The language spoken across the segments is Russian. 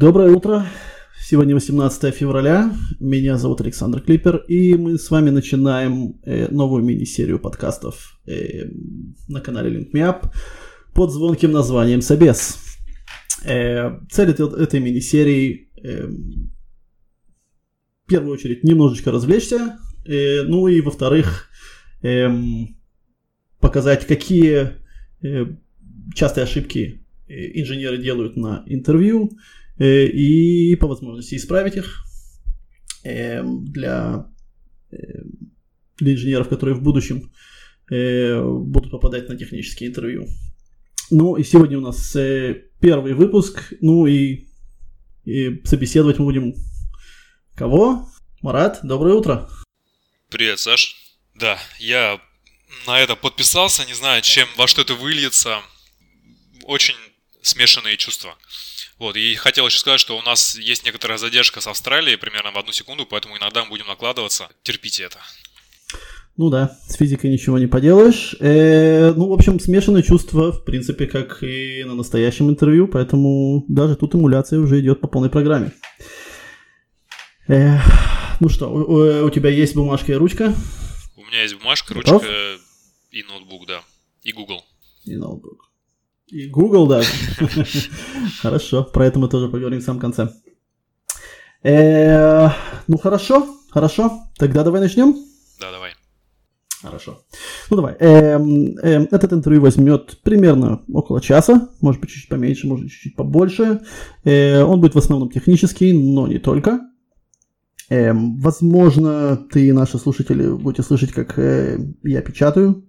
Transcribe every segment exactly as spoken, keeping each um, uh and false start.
Доброе утро. Сегодня восемнадцатое февраля. Меня зовут Александр Клипер, и мы с вами начинаем э, новую мини-серию подкастов э, на канале LinkMeUp под звонким названием «Собес». Э, цель этой мини-серии э, в первую очередь немножечко развлечься, э, ну и во-вторых э, показать, какие э, частые ошибки инженеры делают на интервью, и по возможности исправить их для, для инженеров, которые в будущем будут попадать на технические интервью. Ну и сегодня у нас первый выпуск, ну и, и собеседовать мы будем кого? Марат, доброе утро. Привет, Саш. Да, я на это подписался, не знаю, чем, во что это выльется. Очень смешанные чувства. Вот, и хотел еще сказать, что у нас есть некоторая задержка с Австралией, примерно в одну секунду, поэтому иногда мы будем накладываться. Терпите это. Ну да, с физикой ничего не поделаешь. Э-э, ну, в общем, смешанные чувства, в принципе, как и на настоящем интервью, поэтому даже тут эмуляция уже идет по полной программе. Э-э, ну что, у-, у тебя есть бумажка и ручка? У меня есть бумажка, Готов? ручка и ноутбук, да. И Google. И ноутбук. И Google, да. Хорошо, про это мы тоже поговорим в самом конце. Э-э- ну хорошо, хорошо. Тогда давай начнем? Да, давай. Хорошо. Ну давай. Э-э- этот интервью возьмет примерно около часа. Может быть, чуть-чуть поменьше, может быть, чуть-чуть побольше. Э-э- он будет в основном технический, но не только. Э-э- возможно, ты, наши слушатели, будете слышать, как я печатаю.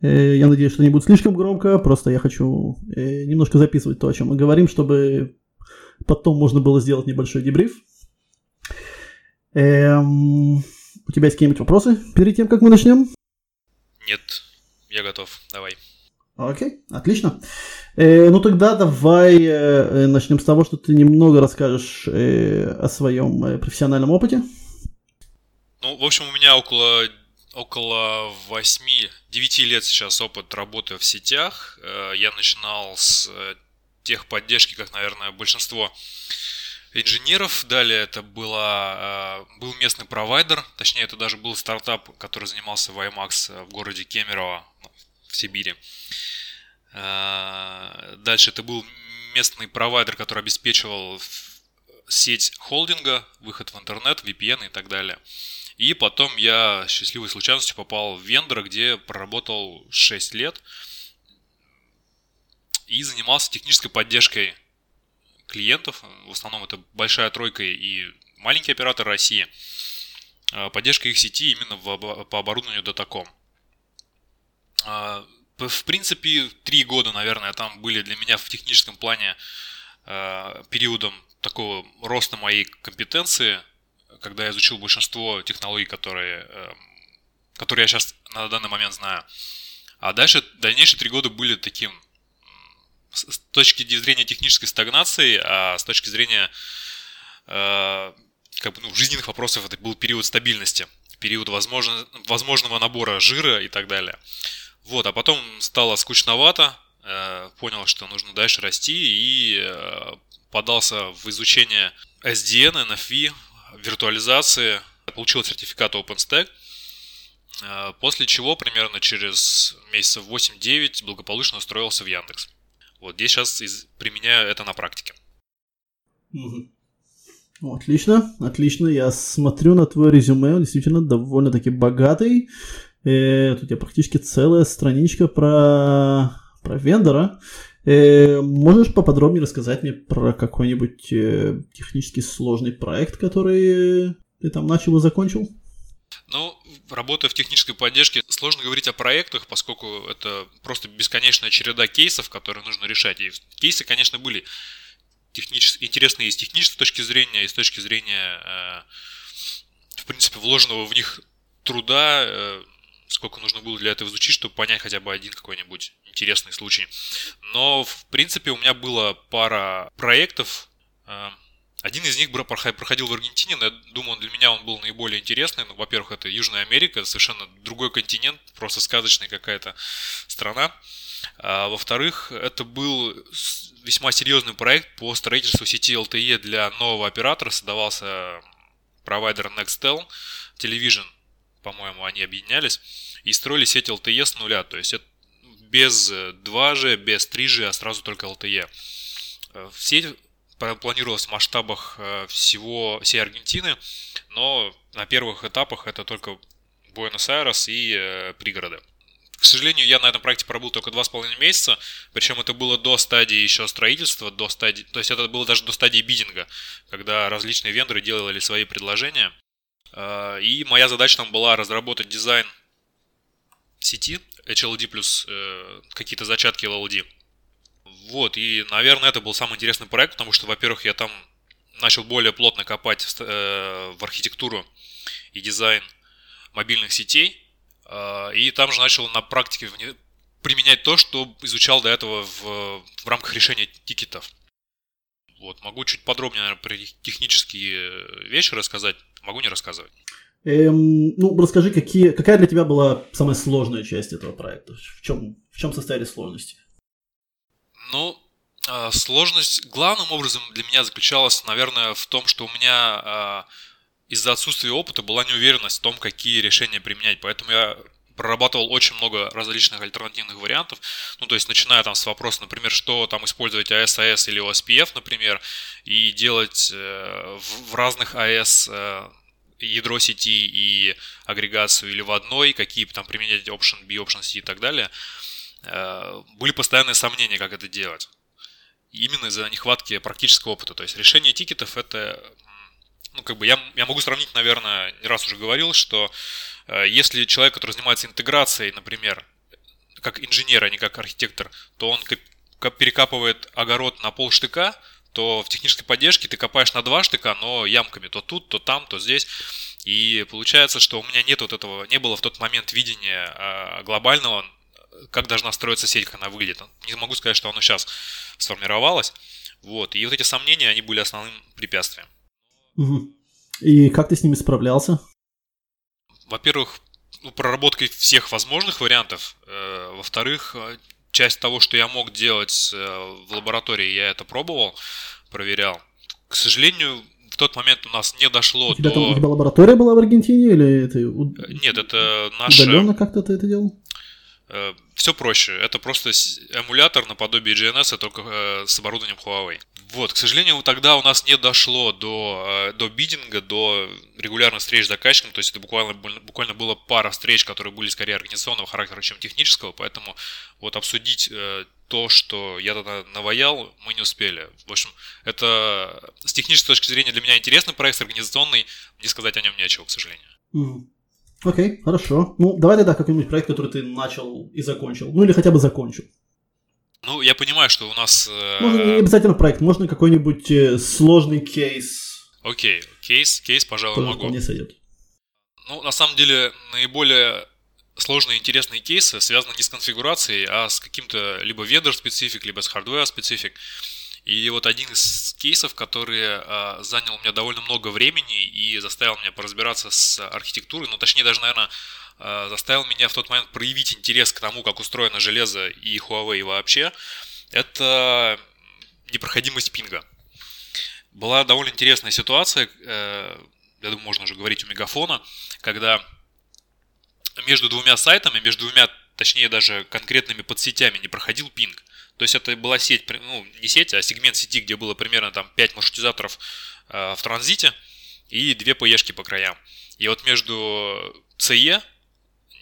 Я надеюсь, что не будет слишком громко, просто я хочу немножко записывать то, о чем мы говорим, чтобы потом можно было сделать небольшой дебриф. Эм, у тебя есть какие-нибудь вопросы перед тем, как мы начнем? Нет, я готов, давай. Окей, отлично. Э, ну тогда давай э, начнем с того, что ты немного расскажешь э, о своем э, профессиональном опыте. Ну, в общем, у меня около... Около восьми-девяти лет сейчас опыт работы в сетях. Я начинал с техподдержки, как, наверное, большинство инженеров. Далее это было, был местный провайдер, точнее, это даже был стартап, который занимался WiMAX в городе Кемерово, в Сибири. Дальше это был местный провайдер, который обеспечивал сеть холдинга, выход в интернет, ви пи эн и так далее. И потом я счастливой случайностью попал в вендора, где проработал шесть лет и занимался технической поддержкой клиентов. В основном это большая тройка и маленький оператор России. Поддержка их сети именно в, по оборудованию Datacom. В принципе, три года, наверное, там были для меня в техническом плане периодом такого роста моей компетенции, когда я изучил большинство технологий, которые, которые я сейчас на данный момент знаю. А дальше, дальнейшие три года были таким, с точки зрения технической стагнации, а с точки зрения как бы, ну, жизненных вопросов, это был период стабильности, период возможно, возможного набора жира и так далее. Вот, а потом стало скучновато, понял, что нужно дальше расти, и подался в изучение эс ди эн, эн эф ви, виртуализации, получил сертификат OpenStack, после чего примерно через месяцев восемь-девять благополучно устроился в Яндекс. Вот здесь сейчас из... применяю это на практике. Угу. Отлично, отлично. Я смотрю на твое резюме, он действительно довольно-таки богатый. Э, тут у тебя практически целая страничка про, про вендора. Можешь поподробнее рассказать мне про какой-нибудь технически сложный проект, который ты там начал и закончил? Ну, работая в технической поддержке, сложно говорить о проектах, поскольку это просто бесконечная череда кейсов, которые нужно решать. И кейсы, конечно, были технически интересные и с технической точки зрения, и с точки зрения, в принципе, вложенного в них труда, сколько нужно было для этого изучить, чтобы понять хотя бы один какой-нибудь интересный случай. Но, в принципе, у меня была пара проектов. Один из них проходил в Аргентине, но я думаю, для меня он был наиболее интересный. Ну, во-первых, это Южная Америка, совершенно другой континент, просто сказочная какая-то страна. Во-вторых, это был весьма серьезный проект по строительству сети эл ти и для нового оператора. Создавался провайдер Nextel Television, по-моему, они объединялись, и строили сеть эл ти и с нуля. То есть это без два джи, без три джи, а сразу только эл ти и. Сеть планировалась в масштабах всего, всей Аргентины, но на первых этапах это только Буэнос-Айрес и пригороды. К сожалению, я на этом проекте пробыл только два с половиной месяца, причем это было до стадии еще строительства, до стадии, то есть это было даже до стадии бидинга, когда различные вендоры делали свои предложения. И моя задача там была разработать дизайн сети эйч эл ди плюс какие-то зачатки эл эл ди. Вот, и, наверное, это был самый интересный проект, потому что, во-первых, я там начал более плотно копать в архитектуру и дизайн мобильных сетей, и там же начал на практике применять то, что изучал до этого в, в рамках решения тикетов. Вот, могу чуть подробнее, наверное, про технические вещи рассказать, могу не рассказывать. Эм, ну, расскажи, какие, какая для тебя была самая сложная часть этого проекта? В чем, в чем состояли сложности? Ну, э, сложность главным образом для меня заключалась, наверное, в том, что у меня... Э, из-за отсутствия опыта была неуверенность в том, какие решения применять. Поэтому я прорабатывал очень много различных альтернативных вариантов. Ну, то есть, начиная там с вопроса, например, что там использовать эй эс эй эс или о эс пи эф, например, и делать э, в, в разных эй эс э, ядро сети и агрегацию, или в одной, какие там применять Option B, Option C и так далее. Э, были постоянные сомнения, как это делать. Именно из-за нехватки практического опыта. То есть, решение тикетов – это... Ну, как бы я, я могу сравнить, наверное, не раз уже говорил, что э, если человек, который занимается интеграцией, например, как инженер, а не как архитектор, то он коп- коп- перекапывает огород на полштыка, то в технической поддержке ты копаешь на два штыка, но ямками то тут, то там, то здесь. И получается, что у меня нет вот этого, не было в тот момент видения э, глобального, как должна строиться сеть, как она выглядит. Не могу сказать, что оно сейчас сформировалось. Вот. И вот эти сомнения, они были основным препятствием. И как ты с ними справлялся? Во-первых, ну, проработкой всех возможных вариантов. Во-вторых, часть того, что я мог делать в лаборатории, я это пробовал, проверял. К сожалению, в тот момент у нас не дошло у тебя до... Там, у тебя лаборатория была в Аргентине? Или ты... Нет, это наше... Удаленно как-то ты это делал? Все проще. Это просто эмулятор наподобие джи эн эс, только с оборудованием Huawei. Вот, к сожалению, тогда у нас не дошло до, до бидинга, до регулярных встреч с заказчиком. То есть это буквально, буквально было пара встреч, которые были скорее организационного характера, чем технического. Поэтому вот обсудить то, что я тогда наваял, мы не успели. В общем, это с технической точки зрения для меня интересный проект, организационный. Мне сказать о нем нечего, к сожалению. Mm-hmm. Окей, хорошо. Ну, давай тогда какой-нибудь проект, который ты начал и закончил. Ну, или хотя бы закончил. Ну, я понимаю, что у нас... Можно не обязательно проект, можно какой-нибудь сложный кейс. Окей, кейс, кейс, пожалуй, тоже могу. Мне сойдет. Ну, на самом деле, наиболее сложные и интересные кейсы связаны не с конфигурацией, а с каким-то либо вендор-специфик, либо с хардвер-специфик. И вот один из кейсов, который а, занял у меня довольно много времени и заставил меня поразбираться с архитектурой, ну, точнее, даже, наверное, а, заставил меня в тот момент проявить интерес к тому, как устроено железо и Huawei вообще, это непроходимость пинга. Была довольно интересная ситуация, э, я думаю, можно уже говорить у Мегафона, когда между двумя сайтами, между двумя, точнее, даже конкретными подсетями не проходил пинг. То есть это была сеть, ну не сеть, а сегмент сети, где было примерно там пять маршрутизаторов э, в транзите и две пэ-ешки по краям. И вот между си и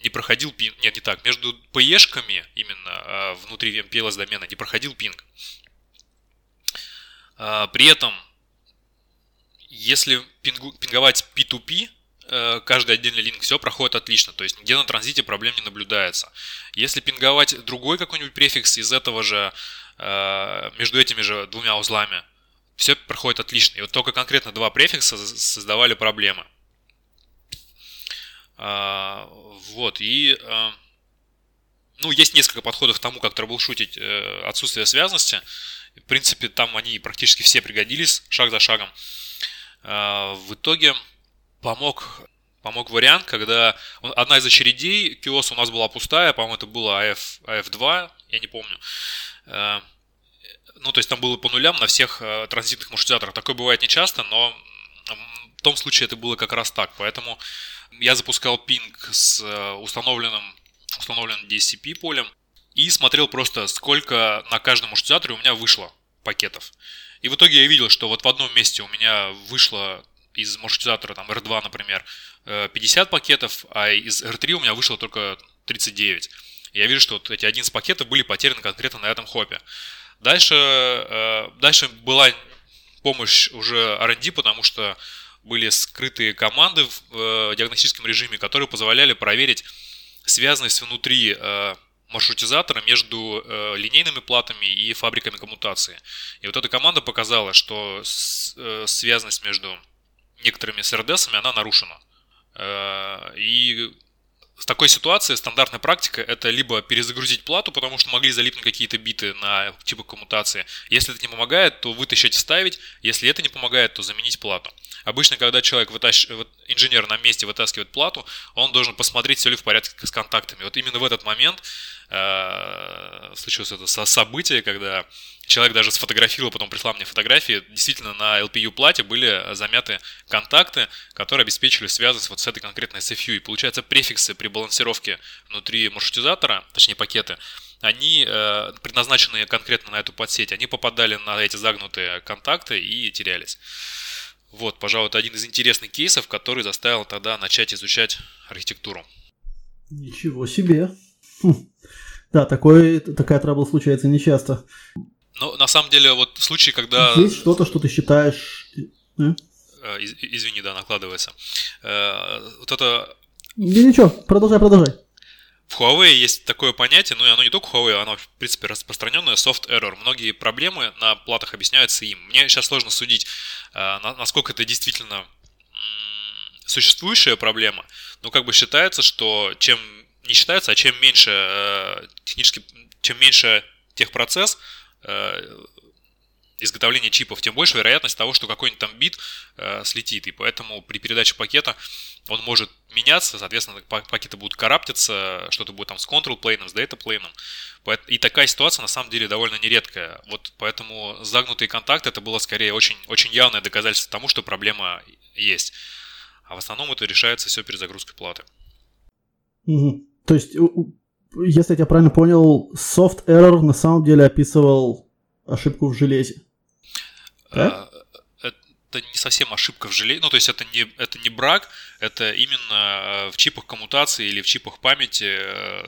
не проходил пинг, нет, не так, между пэ-ешками именно э, внутри эм пи эл эс домена не проходил пинг. Э, при этом, если пингу, пинговать пи ту пи, каждый отдельный линк, все проходит отлично, то есть нигде на транзите проблем не наблюдается. Если пинговать другой какой-нибудь префикс из этого же, между этими же двумя узлами, все проходит отлично. И вот только конкретно два префикса создавали проблемы. Вот, и... Ну, есть несколько подходов к тому, как траблшутить отсутствие связности. В принципе, там они практически все пригодились, шаг за шагом. В итоге... Помог помог вариант, когда одна из очередей киос у нас была пустая, по-моему, это было АФ, АФ2, я не помню. Ну, то есть там было по нулям на всех транзитных маршрутизаторах. Такое бывает нечасто, но в том случае это было как раз так. Поэтому я запускал пинг с установленным, установленным ди эс си пи полем и смотрел просто, сколько на каждом маршрутизаторе у меня вышло пакетов. И в итоге я видел, что вот в одном месте у меня вышло из маршрутизатора там эр два, например, пятьдесят пакетов, а из эр три у меня вышло только тридцать девять. Я вижу, что вот эти одиннадцать пакетов были потеряны конкретно на этом хопе. Дальше, дальше была помощь уже ар энд ди, потому что были скрытые команды в диагностическом режиме, которые позволяли проверить связанность внутри маршрутизатора между э, линейными платами и фабриками коммутации. И вот эта команда показала, что с, э, связность между некоторыми СРДСами, она нарушена. Э, и в такой ситуации стандартная практика — это либо перезагрузить плату, потому что могли залипнуть какие-то биты на типы коммутации. Если это не помогает, то вытащить, вставить. Если это не помогает, то заменить плату. Обычно, когда человек, вытащ... инженер на месте вытаскивает плату, он должен посмотреть, все ли в порядке с контактами. Вот именно в этот момент э, случилось это событие, когда человек даже сфотографировал, потом прислал мне фотографии. Действительно, на эл пи ю-плате были замяты контакты, которые обеспечили связность вот с этой конкретной эс эф ю. И получается, префиксы при балансировке внутри маршрутизатора, точнее пакеты, они, э, предназначенные конкретно на эту подсеть, они попадали на эти загнутые контакты и терялись. Вот, пожалуй, это один из интересных кейсов, который заставил тогда начать изучать архитектуру. Ничего себе. Хм. Да, такое, такая трабл случается нечасто. Ну, на самом деле, вот случаи, когда... Есть что-то, что ты считаешь... А? Из- извини, да, накладывается. Вот это... Не, ничего, продолжай, продолжай. В Huawei есть такое понятие, ну и оно не только в Huawei, оно, в принципе, распространенное, soft error. Многие проблемы на платах объясняются им. Мне сейчас сложно судить, насколько это действительно существующая проблема, но как бы считается, что чем не считается, а чем меньше технически, чем меньше техпроцесс изготовления чипов, тем больше вероятность того, что какой-нибудь там бит э, слетит. И поэтому при передаче пакета он может меняться, соответственно, пакеты будут караптиться, что-то будет там с control-плейном, с data-плейном. И такая ситуация на самом деле довольно нередкая. Вот поэтому загнутые контакты — это было скорее очень, очень явное доказательство тому, что проблема есть. А в основном это решается все перезагрузкой платы. Угу. То есть, если я тебя правильно понял, soft error на самом деле описывал ошибку в железе. Да? Это не совсем ошибка в железе, ну то есть это не, это не брак, это именно в чипах коммутации или в чипах памяти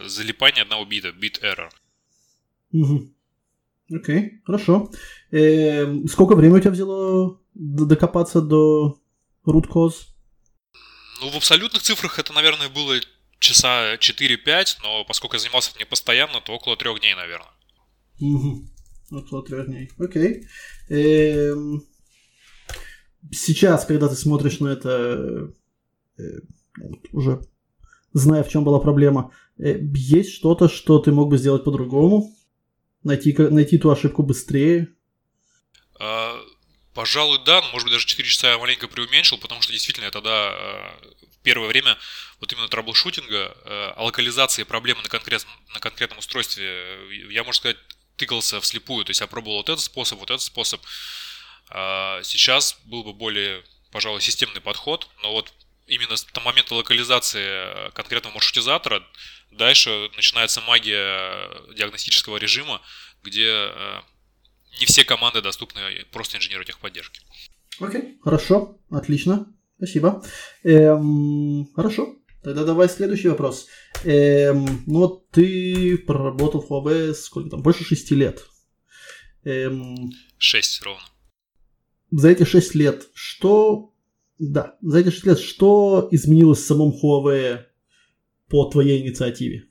залипание одного бита, бит error. Угу. Окей, хорошо. Э, сколько времени у тебя взяло докопаться до root cause? Ну в абсолютных цифрах это, наверное, было часа четыре-пять, но поскольку я занимался этим не постоянно, то около трех дней, наверное. Угу. Около трех дней. Окей. Эм... Сейчас, когда ты смотришь на это, э, уже зная, в чем была проблема, э, есть что-то, что ты мог бы сделать по-другому? Найти, найти ту ошибку быстрее? А, пожалуй, да. Может быть, даже четыре часа я маленько преуменьшил, потому что действительно я тогда в первое время вот именно траблшутинга, а локализации проблемы на, конкрет, на конкретном устройстве, я, можно сказать, тыкался вслепую, то есть я пробовал вот этот способ, вот этот способ. Сейчас был бы более, пожалуй, системный подход, но вот именно с момента локализации конкретного маршрутизатора дальше начинается магия диагностического режима, где не все команды доступны просто инженеру техподдержки. Окей, хорошо, отлично, спасибо. Эм, хорошо. Тогда давай следующий вопрос. Эм, ну вот ты проработал в Huawei сколько там? Больше шести лет. Эм, шесть ровно. За эти шесть лет что... Да, за эти шесть лет что изменилось в самом Huawei по твоей инициативе?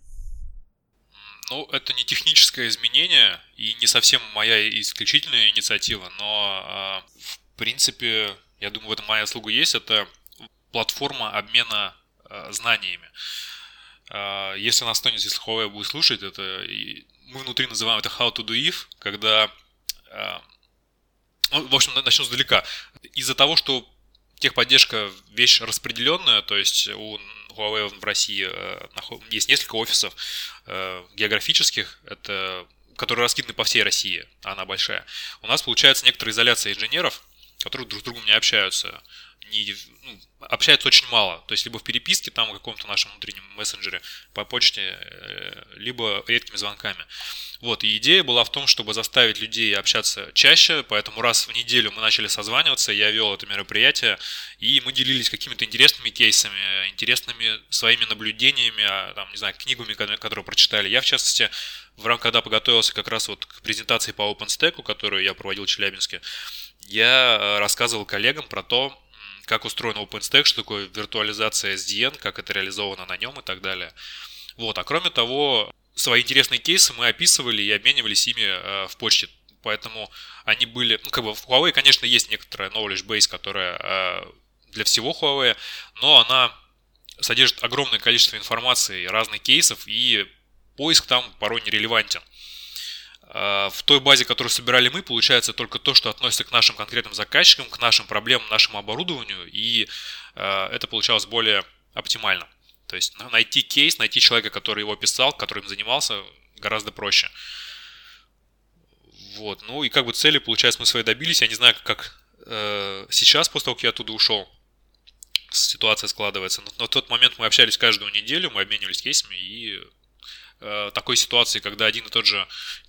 Ну, это не техническое изменение и не совсем моя исключительная инициатива, но в принципе, я думаю, в этом моя заслуга есть. Это платформа обмена знаниями. Если нас кто-нибудь из Huawei будет слушать, это мы внутри называем это how to do if, когда, ну, в общем, начнем с далека. Из-за того, что техподдержка вещь распределенная, то есть у Huawei в России есть несколько офисов географических, это, которые раскиданы по всей России, она большая. У нас получается некоторая изоляция инженеров, которые друг с другом не общаются. Не, ну, общаются очень мало. То есть либо в переписке, там, в каком-то нашем внутреннем мессенджере по почте, либо редкими звонками. Вот, и идея была в том, чтобы заставить людей общаться чаще, поэтому раз в неделю мы начали созваниваться, я вел это мероприятие, и мы делились какими-то интересными кейсами, интересными своими наблюдениями, там, не знаю, книгами, которые прочитали. Я, в частности, в рамках, когда подготовился как раз вот к презентации по OpenStack, которую я проводил в Челябинске, я рассказывал коллегам про то, как устроен OpenStack, что такое виртуализация эс ди эн, как это реализовано на нем и так далее. Вот. А кроме того, свои интересные кейсы мы описывали и обменивались ими в почте. Поэтому они были... Ну, как бы в Huawei, конечно, есть некоторая knowledge base, которая для всего Huawei, но она содержит огромное количество информации, разных кейсов, и поиск там порой нерелевантен. В той базе, которую собирали мы, получается только то, что относится к нашим конкретным заказчикам, к нашим проблемам, нашему оборудованию, и это получалось более оптимально. То есть найти кейс, найти человека, который его писал, который им занимался, гораздо проще. Вот. Ну и как бы цели, получается, мы свои добились. Я не знаю, как сейчас, после того, как я оттуда ушел, ситуация складывается. Но в тот момент мы общались каждую неделю, мы обменивались кейсами, и... такой ситуации, когда один и тот же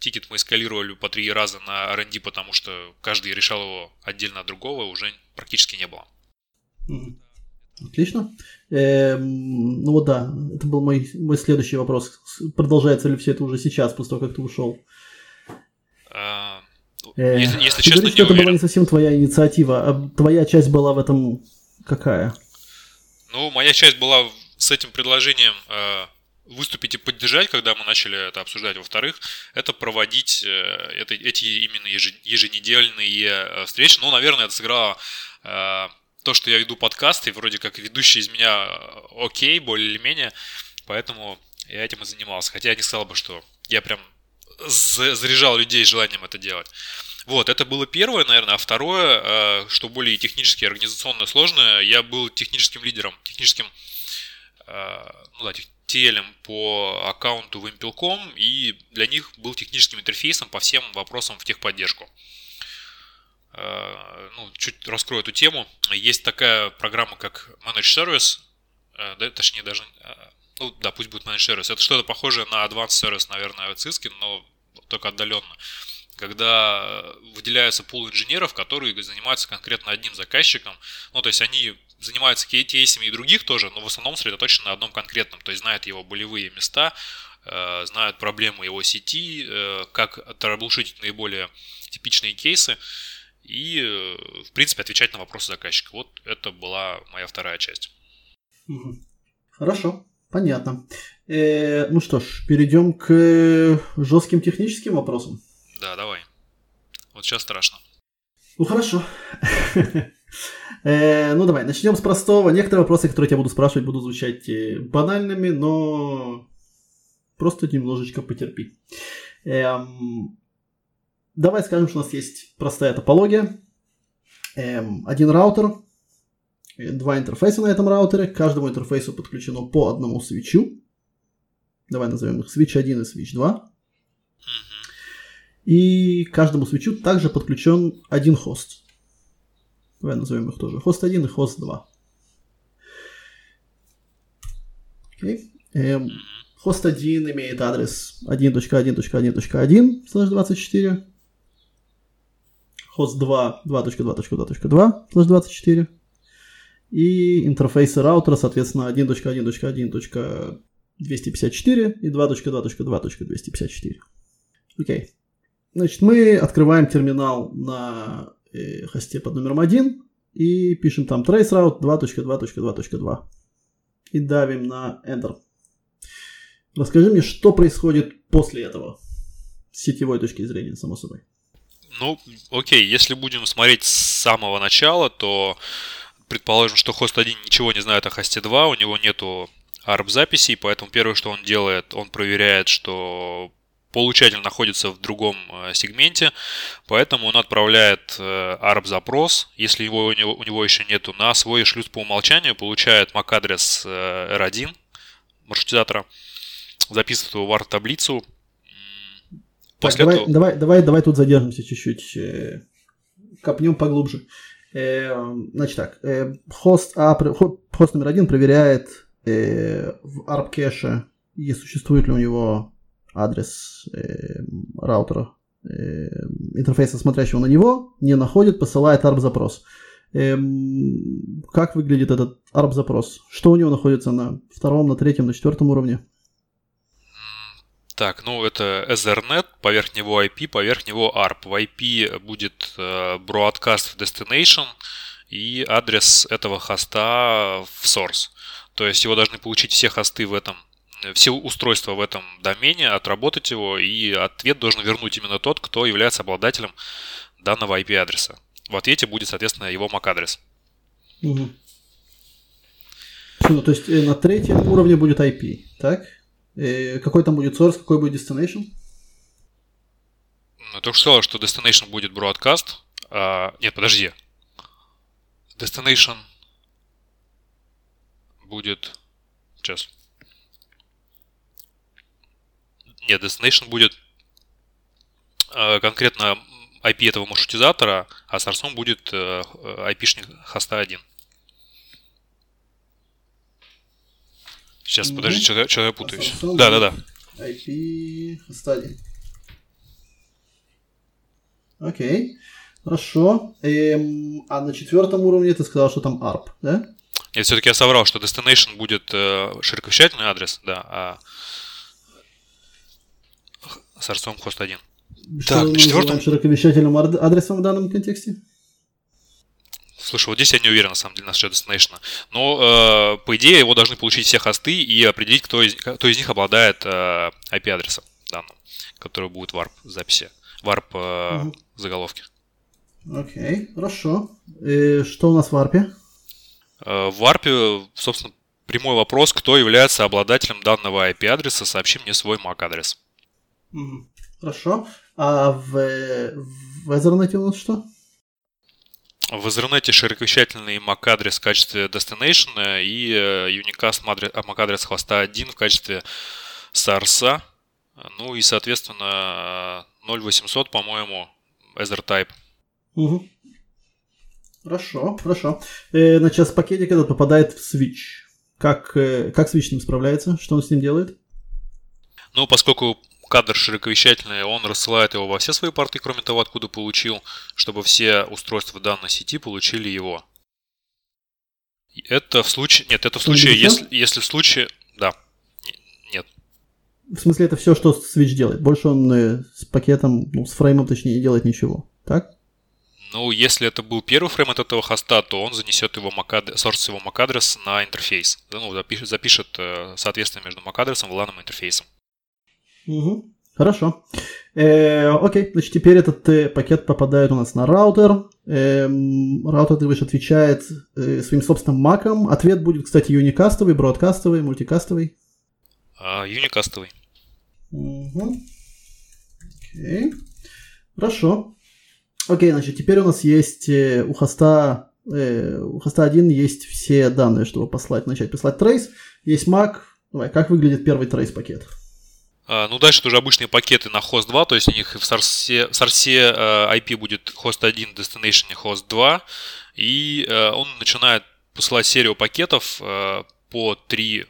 тикет мы эскалировали по три раза на ар энд ди, потому что каждый решал его отдельно от другого, уже практически не было. Отлично. Эм, ну вот да, это был мой, мой следующий вопрос. Продолжается ли все это уже сейчас, после того, как ты ушел? Э, если, если честно, говоришь, не уверен. Это была не совсем твоя инициатива. А твоя часть была в этом какая? Ну, моя часть была с этим предложением... Э, выступить и поддержать, когда мы начали это обсуждать. Во-вторых, это проводить это, эти именно еженедельные встречи. Ну, наверное, это сыграло э, то, что я веду подкасты, вроде как ведущий из меня окей, более или менее, поэтому я этим и занимался. Хотя я не сказал бы, что я прям заряжал людей желанием это делать. Вот, это было первое, наверное. А второе, э, что более технически и организационно сложное, я был техническим лидером, техническим э, ну да, техническим ти эл по аккаунту Вимпелком, и для них был техническим интерфейсом по всем вопросам в техподдержку. Ну, чуть раскрою эту тему. Есть такая программа, как Managed Service, да, точнее даже, ну да, пусть будет Managed Service. Это что-то похожее на Advanced Service, наверное, в Циске, но только отдаленно. Когда выделяются пул инженеров, которые занимаются конкретно одним заказчиком, ну то есть они занимаются кейсами и других тоже, но в основном сосредоточены на одном конкретном, то есть знают его болевые места, знают проблемы его сети, как трэблшутить наиболее типичные кейсы и, в принципе, отвечать на вопросы заказчика. Вот это была моя вторая часть. Хорошо, понятно. Э, ну что ж, перейдем к жестким техническим вопросам. Да, давай. Вот сейчас страшно. Ну хорошо. Э, ну давай, начнем с простого. Некоторые вопросы, которые я тебя буду спрашивать, будут звучать банальными, но просто немножечко потерпи. Эм, давай скажем, что у нас есть простая топология. Эм, один раутер, два интерфейса на этом раутере. К каждому интерфейсу подключено по одному свитчу. Давай назовем их свитч один и свитч два. И к каждому свитчу также подключен один хост. Давай назовем их тоже хост один и хост два. Okay. Эм, хост один имеет адрес один точка один точка один точка один слэш двадцать четыре. Хост два два точка два точка два точка два слэш двадцать четыре. И интерфейсы раутера, соответственно, один точка один точка один точка двести пятьдесят четыре и два точка два точка два точка двести пятьдесят четыре. Окей. Значит, мы открываем терминал на э, хосте под номером один и пишем там traceroute два точка два точка два точка два и давим на Enter. Расскажи мне, что происходит после этого с сетевой точки зрения, само собой. Ну, окей, если будем смотреть с самого начала, то предположим, что хост один ничего не знает о хосте два, у него нету арп-записей, поэтому первое, что он делает, он проверяет, что получатель находится в другом сегменте, поэтому он отправляет эй ар пи-запрос, если его, у, него, у него еще нету, на свой шлюз по умолчанию, получает эм эй си-адрес эр один маршрутизатора, записывает его в эй ар пи-таблицу. Так, давай, этого... давай, давай, давай тут задержимся чуть-чуть, копнем поглубже. Значит так, хост, а, хост номер один проверяет в эй ар пи-кэше, и существует ли у него адрес раутера, интерфейса, смотрящего на него, не находит, посылает эй ар пи-запрос. Как выглядит этот эй ар пи-запрос? Что у него находится на втором, на третьем, на четвертом уровне? Так, ну это Ethernet, поверх него ай пи, поверх него эй ар пи. В ай пи будет broadcast destination и адрес этого хоста в source. То есть его должны получить все хосты в этом, все устройства в этом домене, отработать его, и ответ должен вернуть именно тот, кто является обладателем данного ай пи-адреса. В ответе будет, соответственно, его эм эй си-адрес. Угу. Ну, то есть на третьем уровне будет ай пи, так? Какой там будет source, какой будет destination? Я только сказал, что destination будет broadcast. А, нет, подожди. Destination будет... Сейчас. Нет, destination будет а, конкретно ай пи этого маршрутизатора, а source будет а, ай пи-шник хоста один. Сейчас, подожди, mm-hmm. что-то я путаюсь. Да-да-да. ай пи стадии. Окей, хорошо. Эм, а на четвертом уровне ты сказал, что там эй ар пи, да? Нет, все-таки я соврал, что destination будет э, широковещательный адрес, да, а с арсом хост один. Что так, на четвертом... широковещательным адресом в данном контексте? Слушай, вот здесь я не уверен, на самом деле, насчет destination. Но, э, по идее, его должны получить все хосты и определить, кто из, кто из них обладает э, ай пи-адресом данным, который будет в эй ар пи-записи, в эй ар пи-заголовке. Э, Окей, okay, хорошо. И что у нас в эй ар пи? Э, в эй ар пи, собственно, прямой вопрос, кто является обладателем данного ай пи-адреса, сообщи мне свой мак-адрес. Mm-hmm. Хорошо. А в, в Ethernet у нас что? В Ethernet широковещательный мак-адрес в качестве destination и unicast мак-адрес хвоста один в качестве source. Ну и, соответственно, ноль тысяч восемьсот, по-моему, EtherType. Угу. Хорошо, хорошо. Значит, сейчас пакетик этот попадает в switch. Как, как switch с ним справляется? Что он с ним делает? Ну, поскольку... кадр широковещательный, он рассылает его во все свои порты, кроме того, откуда получил, чтобы все устройства данной сети получили его. И это в случае... Нет, это в случае, если, если в случае... Да. Нет. В смысле, это все, что Switch делает. Больше он с пакетом, ну, с фреймом, точнее, не делает ничего. Так? Ну, если это был первый фрейм от этого хоста, то он занесет его MAC-адрес, source его MAC-адрес на интерфейс. Ну, запишет, запишет соответствие между MAC-адресом и LAN-ом интерфейсом. Угу. Хорошо. Э, окей, значит, теперь этот э, пакет попадает у нас на раутер. Э, раутер, ты говоришь, отвечает э, своим собственным маком. Ответ будет, кстати, юникастовый, бродкастовый, мультикастовый. А, юникастовый. Угу. Окей. Хорошо. Окей, значит, теперь у нас есть э, у хоста э, у хоста один есть все данные, чтобы послать, начать прислать трейс. Есть мак. Давай, как выглядит первый трейс-пакет? Ну, дальше тоже обычные пакеты на хост два, то есть у них в сорсе, в сорсе ай пи будет хост один, в destination хост два, и он начинает посылать серию пакетов по три,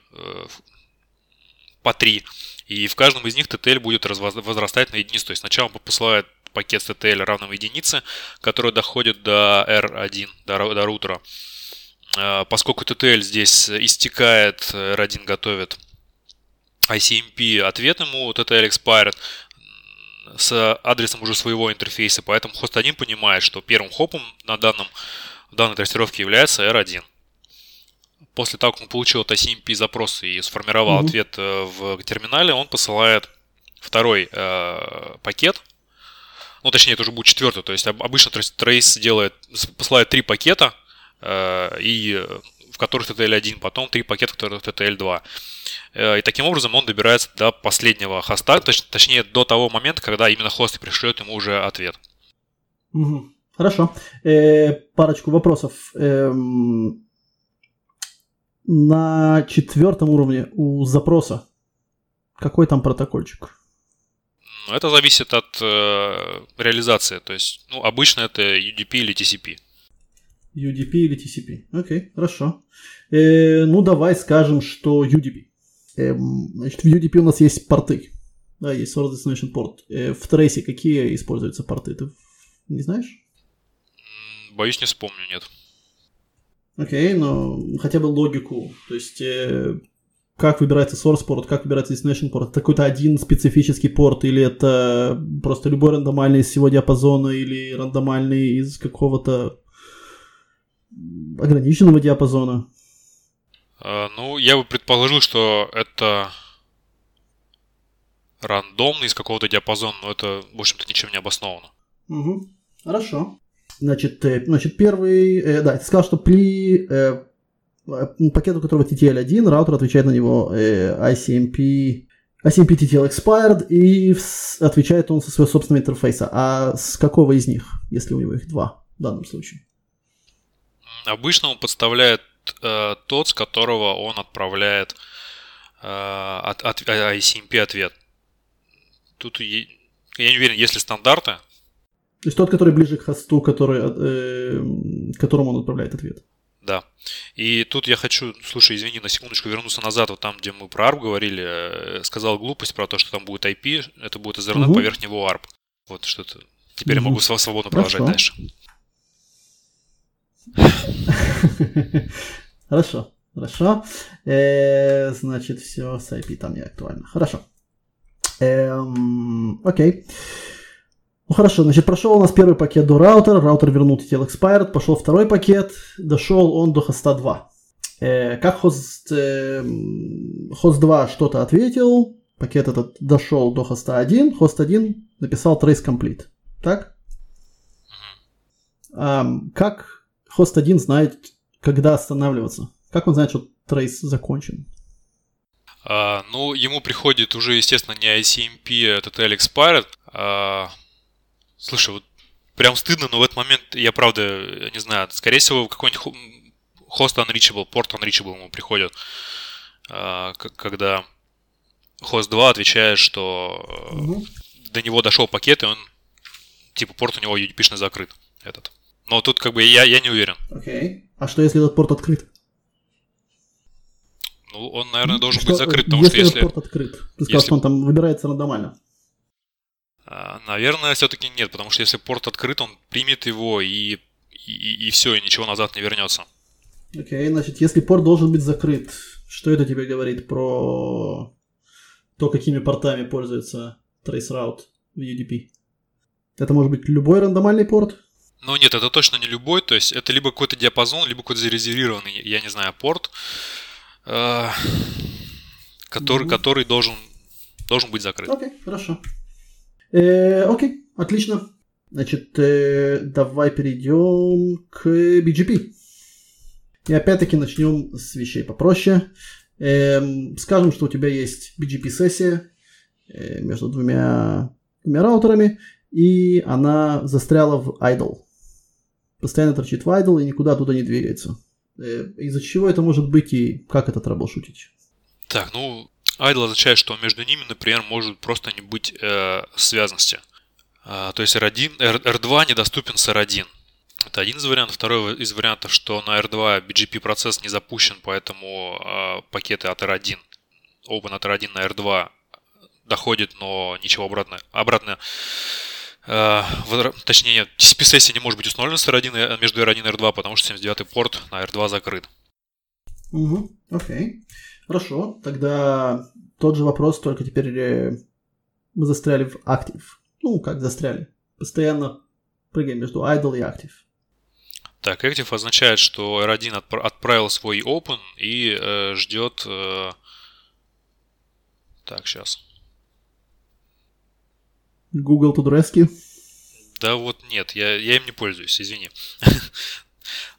по три, и в каждом из них ти ти эл будет возрастать на единицу, то есть сначала он посылает пакет с ти ти эл равным единице, который доходит до эр один, до, до рутера. Поскольку ти ти эл здесь истекает, эр один готовит ай си эм пи ответ ему, ти ти эл expired, с адресом уже своего интерфейса, поэтому хост один понимает, что первым хопом на данном, данной трассировке является эр один. После того, как он получил от ай си эм пи запрос и сформировал mm-hmm. ответ в терминале, он посылает второй э, пакет. Ну, точнее, это уже будет четвертый. То есть обычно трейс делает, посылает три пакета э, и в которых ти ти эл один, потом три пакета, в которых ти ти эл два. И таким образом он добирается до последнего хоста, точ, точнее до того момента, когда именно хост пришлет ему уже ответ. Угу. Хорошо. Э, парочку вопросов. Эм, на четвертом уровне у запроса какой там протокольчик? Это зависит от э, реализации. То есть, ну, обычно это ю ди пи или ти си пи. ю ди пи или ти си пи. Окей, хорошо. Э, ну, давай скажем, что ю ди пи. Э, значит, в ю ди пи у нас есть порты. Да, есть Source Destination Port. Э, в трейсе какие используются порты? Ты не знаешь? Боюсь, не вспомню, нет. Окей, но хотя бы логику. То есть... Э, Как выбирается source порт, как выбирается destination порт? Это какой-то один специфический порт, или это просто любой рандомальный из всего диапазона, или рандомальный из какого-то ограниченного диапазона? А, ну, я бы предположил, что это рандомный из какого-то диапазона, но это, в общем-то, ничем не обосновано. Угу. Хорошо. Значит, значит первый... Э, да, ты сказал, что при... Э, пакет, у которого ти ти эл один, раутер отвечает на него э, ай си эм пи, ай си эм пи ти ти эл expired, и в, отвечает он со своего собственного интерфейса. А с какого из них, если у него их два в данном случае? Обычно он подставляет э, тот, с которого он отправляет э, от, от, ай си эм пи ответ. Тут я не уверен, есть ли стандарты. То есть тот, который ближе к хосту, который, э, к которому он отправляет ответ. Да. И тут я хочу, слушай, извини, на секундочку вернуться назад, вот там, где мы про эй ар пи говорили, сказал глупость про то, что там будет ай пи, это будет ай ар пи угу. поверх него эй ар пи. Вот что-то. Теперь угу. я могу свободно Хорошо. Продолжать дальше. Хорошо. Хорошо. Значит, все с ай пи там не актуально. Хорошо. Окей. Ну хорошо, значит, прошел у нас первый пакет до раутера, раутер вернул ти ти эл expired, пошел второй пакет, дошел он до хоста два. Э, как хост, э, хост два что-то ответил, пакет этот дошел до хоста один, хост один написал trace complete, так? А как хост один знает, когда останавливаться? Как он знает, что trace закончен? А, ну, ему приходит уже, естественно, не ай си эм пи, а ти ти эл expired, а... Слушай, вот прям стыдно, но в этот момент я правда не знаю. Скорее всего, какой-нибудь хост unreachable, порт unreachable ему приходит, когда хост два отвечает, что угу. до него дошел пакет, и он, типа, порт у него ю ди пи-шный закрыт этот. Но тут как бы я, я не уверен. Окей. Okay. А что, если этот порт открыт? Ну, он, наверное, должен что, быть закрыт, потому если что если... этот порт открыт, ты сказал, если... что он там выбирается рандомально. Наверное, все-таки нет, потому что если порт открыт, он примет его и, и, и все, и ничего назад не вернется. Окей, okay, значит, если порт должен быть закрыт, что это тебе говорит про то, какими портами пользуется traceroute в ю ди пи? Это может быть любой рандомальный порт? Ну нет, это точно не любой, то есть это либо какой-то диапазон, либо какой-то зарезервированный, я не знаю, порт, э, который, mm-hmm. который должен, должен быть закрыт. Окей, okay, хорошо. Э, окей, отлично. Значит, э, давай перейдем к би джи пи. И опять-таки начнем с вещей попроще. Э, скажем, что у тебя есть би джи пи-сессия э, между двумя, двумя раутерами, и она застряла в idle. Постоянно торчит в idle и никуда туда не двигается. Э, из-за чего это может быть и как это трэблшутить? Так, ну... Idle означает, что между ними, например, может просто не быть э, связности. Э, то есть эр один, эр два недоступен с эр один. Это один из вариантов. Второй из вариантов, что на эр два би джи пи-процесс не запущен, поэтому э, пакеты от эр один, open от эр один на эр два доходит, но ничего обратно. Обратно э, в, точнее, нет, ти си пи-сессия не может быть установлена с эр один, между эр один и эр два, потому что семьдесят девятый порт на эр два закрыт. Угу, окей. Хорошо, тогда тот же вопрос, только теперь мы застряли в актив. Ну, как застряли? Постоянно прыгаем между idle и актив. Так, актив означает, что эр один отправил свой open и э, ждет... Э... Так, сейчас. Google to rescue? Да вот нет, я, я им не пользуюсь, извини.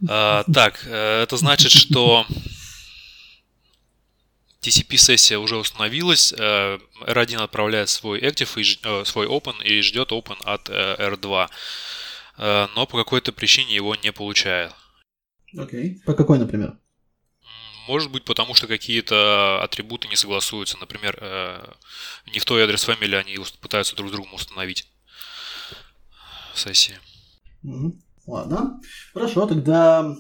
Так, это значит, что ти си пи-сессия уже установилась, эр один отправляет свой active, свой open и ждет open от эр два, но по какой-то причине его не получает. Окей. Okay. По какой, например? Может быть, потому что какие-то атрибуты не согласуются. Например, не в той адрес фэмили они пытаются друг с другом установить сессии. Mm-hmm. Ладно. Хорошо, тогда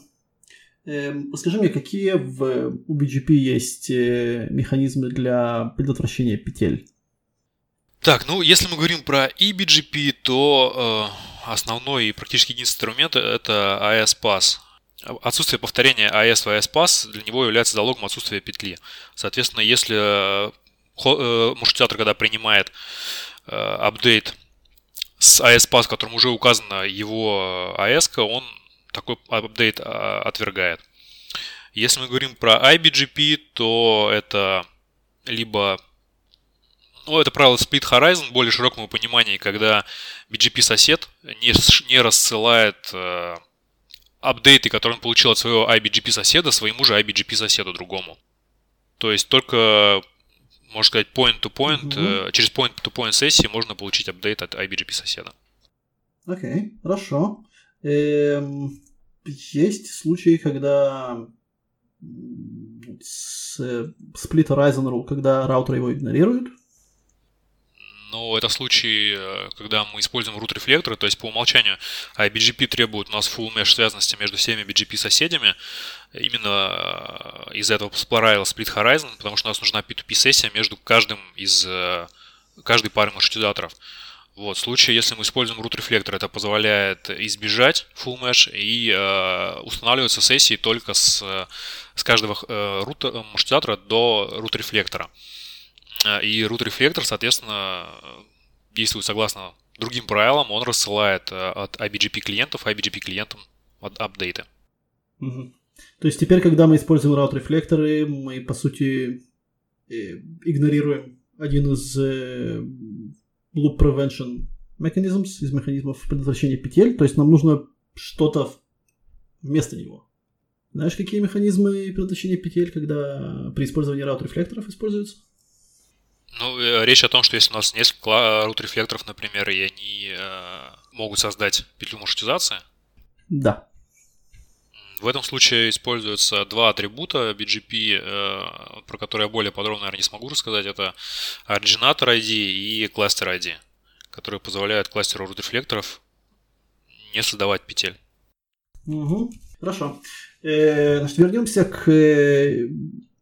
скажи мне, какие в би джи пи есть механизмы для предотвращения петель? Так, ну, если мы говорим про и би джи пи, то э, основной и практически единственный инструмент – это ай эс пас. Отсутствие повторения ай эс в ай эс пас для него является залогом отсутствия петли. Соответственно, если э, маршрутизатор, когда принимает э, апдейт с ай эс пас, в котором уже указана его ай эс-ка, он такой апдейт отвергает. Если мы говорим про ай би джи пи, то это либо... Ну, это правило Split Horizon, более широкому пониманию, когда би джи пи-сосед не, не рассылает э, апдейты, которые он получил от своего ай би джи пи-соседа, своему же ай би джи пи-соседу другому. То есть только, можно сказать, point-to-point, mm-hmm. э, через point-to-point сессии можно получить апдейт от ай би джи пи-соседа. Окей, okay, хорошо. Эм, есть случаи, когда с, э, Split Horizon Rule, когда раутер его игнорирует? Но это случай, когда мы используем root-рефлекторы, то есть по умолчанию би джи пи требует у нас full mesh связности между всеми би джи пи-соседями. Именно из-за этого правила Split Horizon, потому что у нас нужна пи ту пи-сессия между каждым из каждой пары маршрутизаторов. Вот, в случае, если мы используем root-рефлектор, это позволяет избежать full mesh и э, устанавливаются сессии только с, с каждого э, рута, маршрутизатора до root-рефлектора. И root-рефлектор, соответственно, действует согласно другим правилам. Он рассылает от ай би джи пи клиентов ай би джи пи клиентам апдейты. Угу. То есть теперь, когда мы используем route-рефлекторы, мы, по сути, игнорируем один из loop prevention mechanisms, из механизмов предотвращения петель. То есть нам нужно что-то вместо него. Знаешь, какие механизмы предотвращения петель, когда при использовании route-рефлекторов используются? Ну, речь о том, что если у нас несколько route-рефлекторов, например, и они э, могут создать петлю маршрутизации. Да. В этом случае используются два атрибута би джи пи, э, про которые я более подробно, наверное, не смогу рассказать. Это originator ай ди и cluster ай ди, которые позволяют кластеру route-рефлекторов не создавать петель. Угу. Хорошо. Э, значит, вернемся к...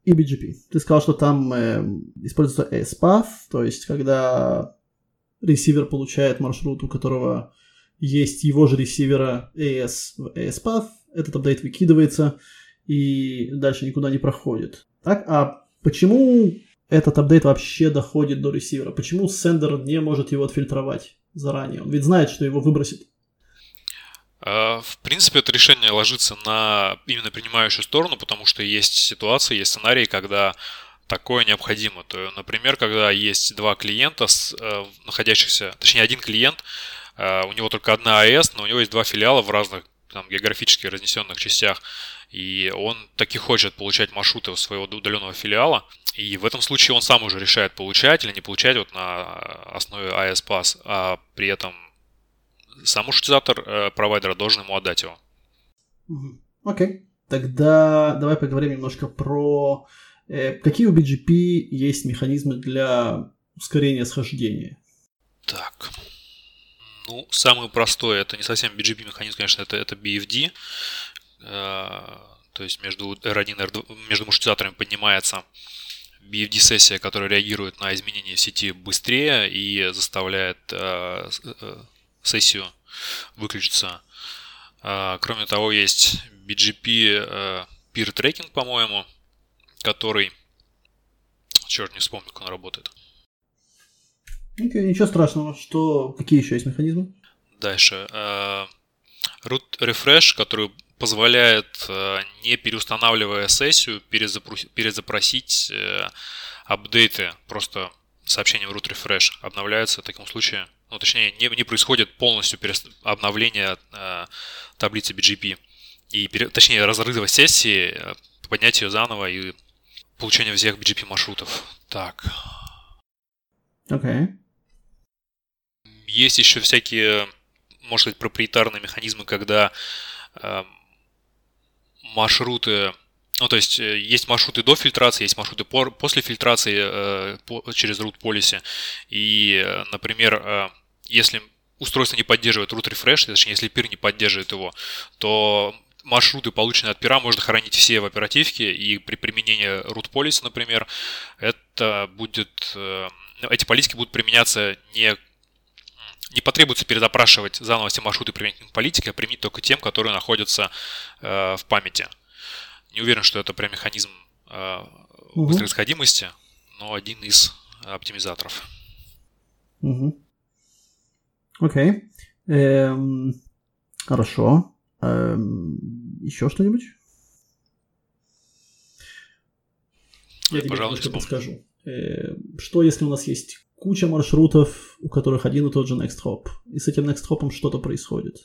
И би джи пи. Ты сказал, что там э, используется эй эс пи эй эф, то есть когда ресивер получает маршрут, у которого есть его же ресивера эй эс в эй эс пи эй эф, этот апдейт выкидывается и дальше никуда не проходит. Так, а почему этот апдейт вообще доходит до ресивера? Почему сендер не может его отфильтровать заранее? Он ведь знает, что его выбросит. В принципе, это решение ложится на именно принимающую сторону, потому что есть ситуации, есть сценарии, когда такое необходимо. То, например, когда есть два клиента, находящихся, точнее, один клиент, у него только одна АЭС, но у него есть два филиала в разных там, географически разнесенных частях, и он таки хочет получать маршруты у своего удаленного филиала, и в этом случае он сам уже решает, получать или не получать вот на основе эй эс пи эй эс, а при этом сам маршрутизатор э, провайдера должен ему отдать его. Окей. Okay. Тогда давай поговорим немножко про э, какие у би джи пи есть механизмы для ускорения схождения. Так. Ну, самый простой, это не совсем би джи пи механизм, конечно, это, это би эф ди. Э, то есть между эр один и эр два, между маршрутизаторами поднимается би эф ди-сессия, которая реагирует на изменения в сети быстрее и заставляет... Э, э, сессию выключится. Кроме того, есть би джи пи Peer Tracking, по-моему, который... Черт, не вспомню, как он работает. Okay, ничего страшного. Что... Какие еще есть механизмы? Дальше. Root Refresh, который позволяет, не переустанавливая сессию, перезапросить апдейты. Просто сообщением Root Refresh обновляются в таком случае... Ну, точнее, не, не происходит полностью перес... обновление э, таблицы би джи пи. и пере... точнее разрыва сессии, поднять ее заново и получение всех би джи пи маршрутов. Так. Окей. Okay. Есть еще всякие, можно сказать, проприетарные механизмы, когда э, маршруты, ну то есть есть маршруты до фильтрации, есть маршруты по, после фильтрации э, по, через root policy. И, например, э, если устройство не поддерживает root refresh, точнее, если пир не поддерживает его, то маршруты, полученные от пира, можно хранить все в оперативке, и при применении root policy, например, это будет, э, эти политики будут применяться не Не потребуется перезапрашивать заново все маршруты применительной политики, а применить только тем, которые находятся э, в памяти. Не уверен, что это прям механизм э, угу. быстрой исходимости, но один из оптимизаторов. Угу. Окей. Эм, хорошо. Эм, еще что-нибудь? Я, Я пожалуй, тебе подскажу. Эм, что, если у нас есть куча маршрутов, у которых один и тот же next hop. И с этим next hop'ом что-то происходит.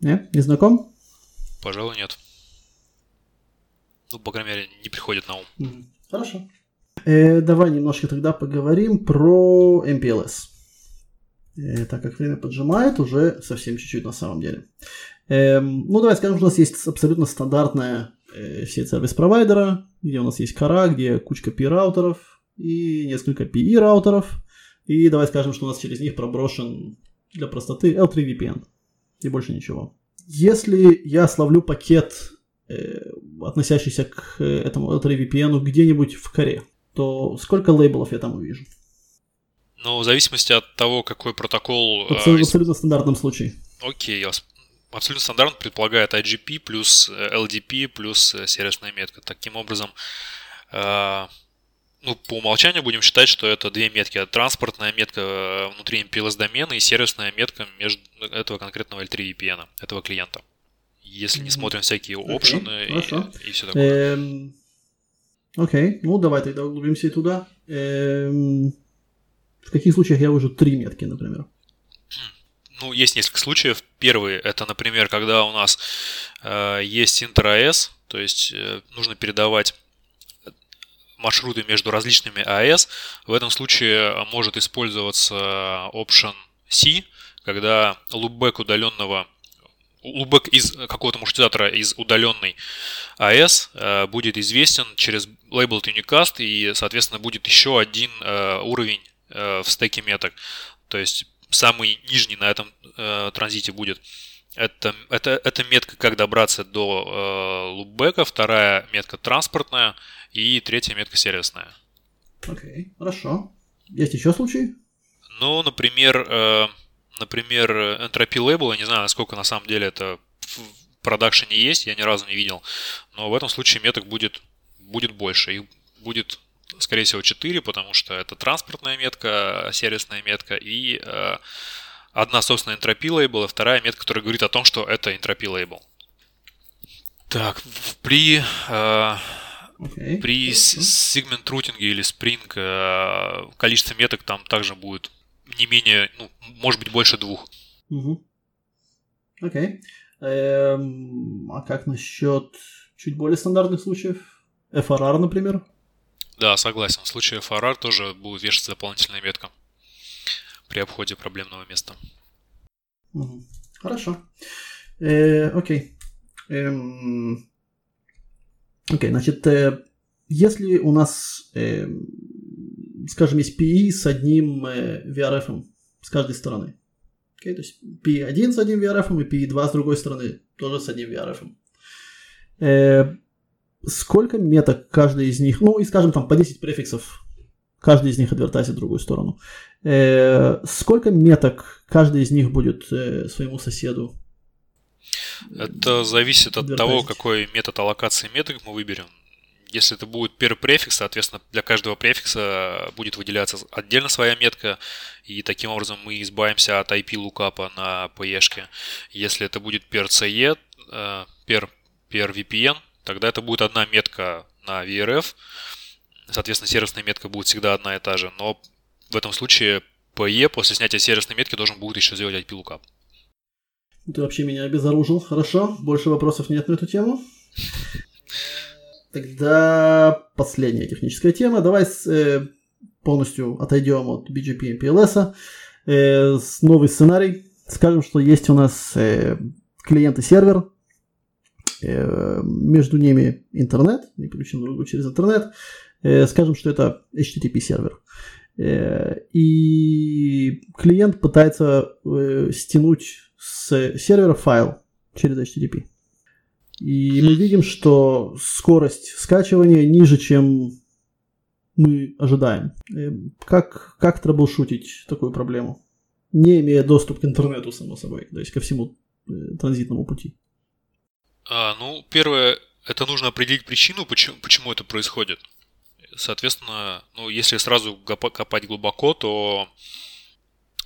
Нет? Не знаком? Пожалуй, нет. Ну, по крайней мере, не приходит на ум. Mm-hmm. Хорошо. Э, давай немножко тогда поговорим про эм пи эл эс. Э, так как время поджимает, уже совсем чуть-чуть на самом деле. Э, ну, давай скажем, что у нас есть абсолютно стандартная сеть сервис-провайдера, где у нас есть кора, где кучка пи-раутеров и несколько пи-и-раутеров. И давай скажем, что у нас через них проброшен для простоты эл три ви пи эн. И больше ничего. Если я словлю пакет, э, относящийся к этому эл три ви пи эн где-нибудь в коре, то сколько лейблов я там увижу? Ну, в зависимости от того, какой протокол... Абсолютно, э, абсолютно стандартном случае. Окей, я вас... Абсолютно стандартно предполагает ай джи пи плюс эл ди пи плюс сервисная метка. Таким образом, э, ну, по умолчанию будем считать, что это две метки. Транспортная метка внутри эм пи эл эс-домена и сервисная метка между этого конкретного эл три ви пи эн, этого клиента. Если не смотрим всякие опшены okay, и, и все такое. Окей, okay. Ну давай тогда углубимся и туда. Эм, в каких случаях я вижу три метки, например? Ну, есть несколько случаев. Первый, это, например, когда у нас э, есть интер-эй эс, то есть э, нужно передавать маршруты между различными эй эс. В этом случае может использоваться option C, когда loopback удаленного, loopback из какого-то маршрутизатора из удаленной эй эс э, будет известен через labeled unicast, и, соответственно, будет еще один э, уровень э, в стеке меток. То есть самый нижний на этом э, транзите будет. Это, это, это метка, как добраться до э, лупбека. Вторая метка транспортная. И третья метка сервисная. Окей, okay, хорошо. Есть еще случаи? Ну, например, э, например, энтропи лейбл. Я не знаю, насколько на самом деле это в продакшене есть. Я ни разу не видел. Но в этом случае меток будет, будет больше. Их будет... Скорее всего, четыре, потому что это транспортная метка, сервисная метка и э, одна, собственно, энтропи лейбл, и вторая метка, которая говорит о том, что это энтропи лейбл. Так, при, э, okay. при сегмент-рутинге или спринг э, количество меток там также будет не менее, ну, может быть, больше двух. Окей. А как насчет чуть более стандартных случаев? эф эр ар, например? Да, согласен. В случае эф эр ар тоже будет вешаться дополнительная метка при обходе проблемного места. Хорошо. Э, окей. Эм, окей, значит, э, если у нас, э, скажем, есть пи и с одним э, ви ар эф с каждой стороны. Окей, то есть пи один с одним ви ар эф и пи два с другой стороны тоже с одним ви ар эф. Э, Сколько меток каждый из них, ну и скажем там по десять префиксов, каждый из них адвертайзит в другую сторону. Э, сколько меток каждый из них будет э, своему соседу? Это зависит от того, какой метод аллокации меток мы выберем. Если это будет первый префикс, соответственно, для каждого префикса будет выделяться отдельно своя метка, и таким образом мы избавимся от ай пи-лукапа на пи-и-шке. Если это будет пер си и, пер ви пи эн, тогда это будет одна метка на ви ар эф. Соответственно, сервисная метка будет всегда одна и та же. Но в этом случае пи и после снятия сервисной метки должен будет еще сделать ай пи-лукап. Ты вообще меня обезоружил. Хорошо, больше вопросов нет на эту тему. Тогда последняя техническая тема. Давай с, э, полностью отойдем от би джи пи и пи эл эс. Э, с новый сценарий. Скажем, что есть у нас э, клиент и сервер. Э, между ними интернет. Не подключен друг к другу через интернет. Э, скажем, что это эйч ти ти пи сервер. Э, и клиент пытается э, стянуть с сервера файл через эйч ти ти пи. И мы видим, что скорость скачивания ниже, чем мы ожидаем. Как, как траблшутить такую проблему? Не имея доступ к интернету, само собой, то есть ко всему транзитному пути. А, ну, первое, это нужно определить причину, почему, почему это происходит. Соответственно, ну, если сразу копать глубоко, то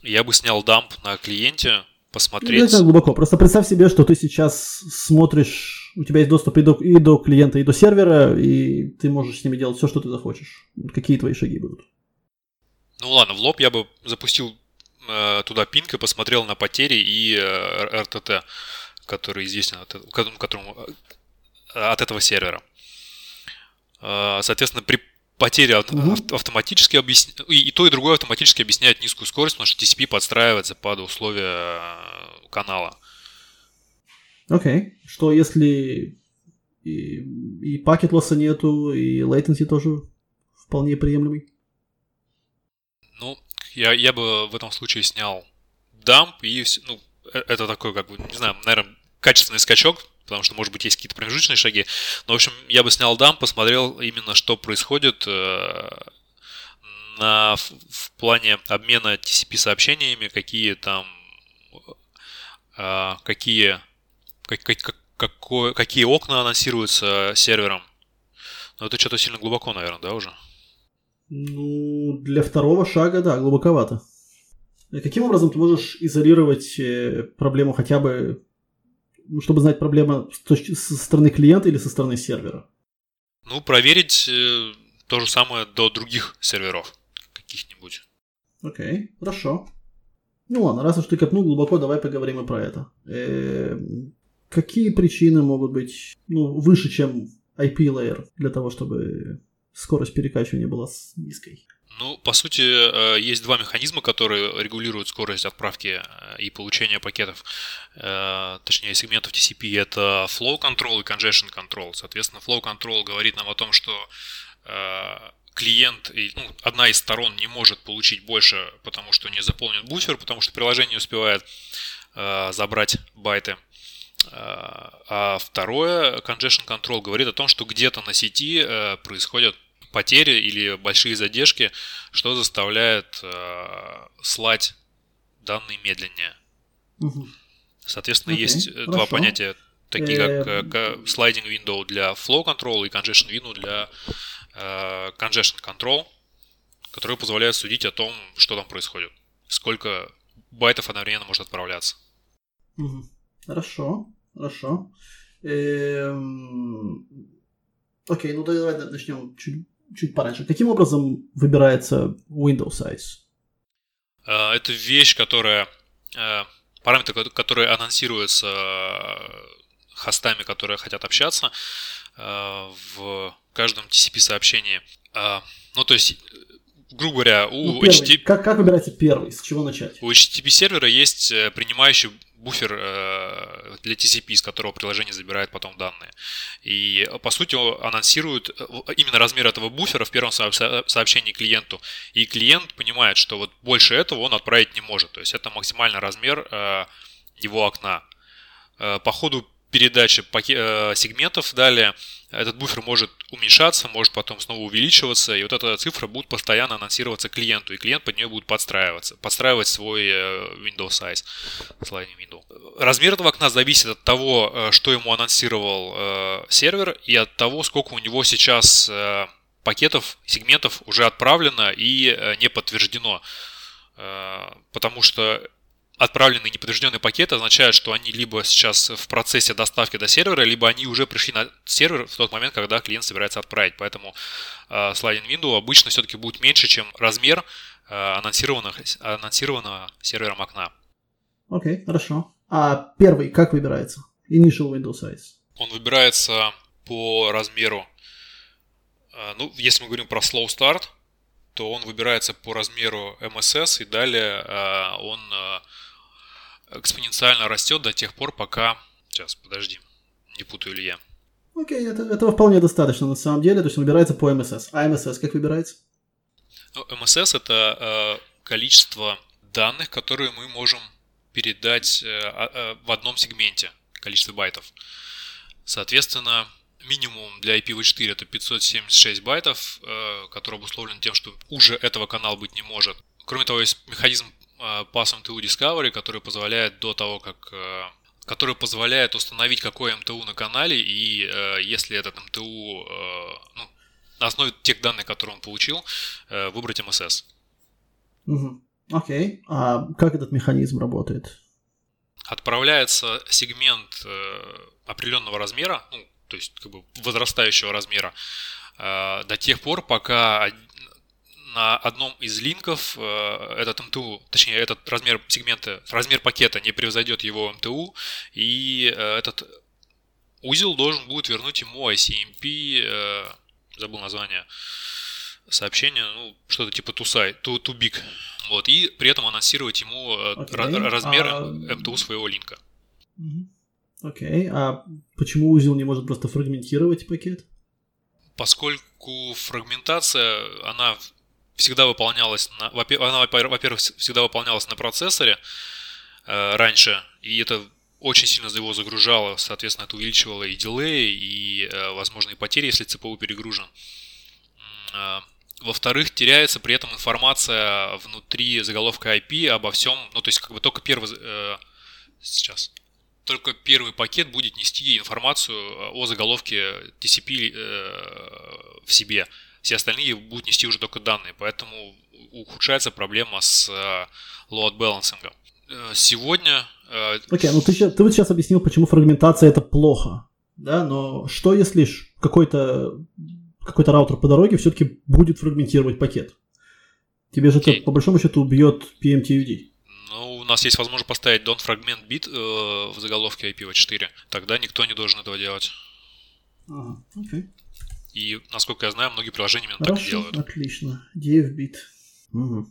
я бы снял дамп на клиенте, посмотреть. Это глубоко. Просто представь себе, что ты сейчас смотришь, у тебя есть доступ и до, и до клиента, и до сервера, и ты можешь с ними делать все, что ты захочешь. Какие твои шаги будут? Ну ладно, в лоб я бы запустил э, туда пинг и посмотрел на потери и э, эр тэ тэ, который известен от, которому, от этого сервера. Э, соответственно, при потери угу. автоматически объясня... и, и то, и другое автоматически объясняет низкую скорость, потому что ти си пи подстраивается под условия канала. Окей. Okay. Что если и, и пакет-лосса нету, и latency тоже вполне приемлемый? Ну, я, я бы в этом случае снял дамп, и ну, это такой, как бы, не знаю, наверное, качественный скачок, потому что, может быть, есть какие-то промежуточные шаги. Но, в общем, я бы снял дамп, посмотрел именно, что происходит на, в плане обмена ти си пи-сообщениями, какие там, какие, как, как, какое, какие окна анонсируются сервером. Но это что-то сильно глубоко, наверное, да, уже? Ну, для второго шага, да, глубоковато. Каким образом ты можешь изолировать проблему хотя бы, чтобы знать проблему со стороны клиента или со стороны сервера? Ну, проверить э, то же самое до других серверов каких-нибудь. Окей, okay, хорошо. Ну ладно, раз уж ты копнул глубоко, давай поговорим и про это. Э, какие причины могут быть ну, выше, чем ай пи-лейер для того, чтобы скорость перекачивания была низкой? Ну, по сути, есть два механизма, которые регулируют скорость отправки и получения пакетов, точнее, сегментов ти си пи. Это Flow Control и Congestion Control. Соответственно, Flow Control говорит нам о том, что клиент, ну, одна из сторон не может получить больше, потому что не заполнен буфер, потому что приложение не успевает забрать байты. А второе, Congestion Control, говорит о том, что где-то на сети происходят потери или большие задержки, что заставляет э, слать данные медленнее. Угу. Соответственно, okay, есть хорошо. Два понятия, такие как э, sliding window для flow control и congestion window для э, congestion control, которые позволяют судить о том, что там происходит, сколько байтов одновременно может отправляться. Угу. Хорошо, хорошо. Эм... Окей, ну давай начнем чуть Чуть пораньше. Каким образом выбирается window size? Это вещь, которая... Параметры, которые анонсируются хостами, которые хотят общаться в каждом ти си пи-сообщении. Ну, то есть, грубо говоря, у ну, эйч ти ти пи... Как, как выбирается первый? С чего начать? У эйч ти ти пи-сервера есть принимающий буфер для ти си пи, из которого приложение забирает потом данные. И, по сути, анонсируют именно размер этого буфера в первом сообщении клиенту. И клиент понимает, что вот больше этого он отправить не может. То есть это максимальный размер его окна. По ходу передачи сегментов далее этот буфер может уменьшаться, может потом снова увеличиваться. И вот эта цифра будет постоянно анонсироваться клиенту. И клиент под нее будет подстраиваться. Подстраивать свой window size. Sliding window. Размер этого окна зависит от того, что ему анонсировал сервер. И от того, сколько у него сейчас пакетов, сегментов уже отправлено и не подтверждено. Потому что отправленные неподтвержденные пакеты означают, что они либо сейчас в процессе доставки до сервера, либо они уже пришли на сервер в тот момент, когда клиент собирается отправить. Поэтому э, sliding window обычно все-таки будет меньше, чем размер э, анонсированного, анонсированного сервером окна. Окей, okay, хорошо. А первый как выбирается? Initial window size. Он выбирается по размеру. Ну, если мы говорим про slow start, то он выбирается по размеру эм эс эс, и далее он экспоненциально растет до тех пор, пока... Сейчас, подожди, не путаю ли я. Окей, это, этого вполне достаточно на самом деле, то есть он выбирается по эм эс эс. А эм эс эс как выбирается? Ну, эм эс эс – это количество данных, которые мы можем передать в одном сегменте, количество байтов. Соответственно, минимум для ай пи ви четыре это пятьсот семьдесят шесть байтов, который обусловлен тем, что уже этого канала быть не может. Кроме того, есть механизм Pass эм ти ю Discovery, который позволяет до того, как... который позволяет установить, какое эм ти у на канале, и если этот эм ти у, ну, на основе тех данных, которые он получил, выбрать эм эс эс. Угу. Окей. А как этот механизм работает? Отправляется сегмент определенного размера, ну, то есть как бы возрастающего размера, до тех пор, пока на одном из линков этот эм ти у, точнее этот размер сегмента, размер пакета не превзойдет его эм ти у, и этот узел должен будет вернуть ему ай си эм пи, забыл название сообщения, ну что-то типа ту сай, too, too big, вот, и при этом анонсировать ему okay. размер uh... эм ти у своего линка. Mm-hmm. Окей, okay. А почему узел не может просто фрагментировать пакет? Поскольку фрагментация, она всегда выполнялась, на, она, во-первых, всегда выполнялась на процессоре э, раньше, и это очень сильно его загружало, соответственно, это увеличивало и дилей, и э, возможные потери, если си пи ю перегружен. Э, во-вторых, теряется при этом информация внутри заголовка ай пи обо всем, ну то есть как бы только первый... Э, сейчас... Только первый пакет будет нести информацию о заголовке ти си пи э, в себе. Все остальные будут нести уже только данные. Поэтому ухудшается проблема с э, load balancing. Э, сегодня... Э... Окей, ну ты, ты вот сейчас объяснил, почему фрагментация это плохо. Да, но что если какой-то, какой-то раутер по дороге все-таки будет фрагментировать пакет? Тебе же okay. это по большому счету убьет пи эм ти ю ди. Ну, у нас есть возможность поставить don't fragment bit э, в заголовке ай пи ви четыре. Тогда никто не должен этого делать. Ага, окей. И, насколько я знаю, многие приложения именно Хорошо, так и делают. Отлично. ди эф бит. Угу.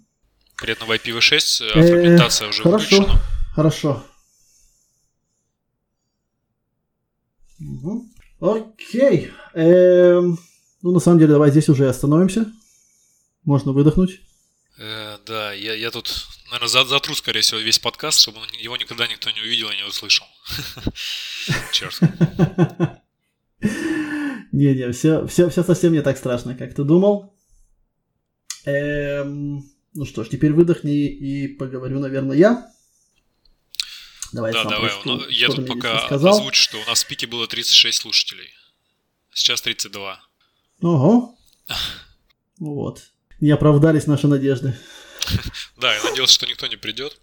При этом в ай пи ви шесть э, фрагментация уже хорошо, выключена. Хорошо. Угу. Окей. Эм, ну, на самом деле, давай здесь уже остановимся. Можно выдохнуть. Э, да, я, я тут... Наверное, затру, скорее всего, весь подкаст, чтобы его никогда никто не увидел и не услышал. Черт. Не-не, все совсем не так страшно, как ты думал. Ну что ж, теперь выдохни и поговорю, наверное, я. Давай, да, давай. Я тут пока озвучу, что у нас в пике было тридцать шесть слушателей. Сейчас тридцать два. Ого. Вот. Не оправдались наши надежды. Да, я надеялся, что никто не придет,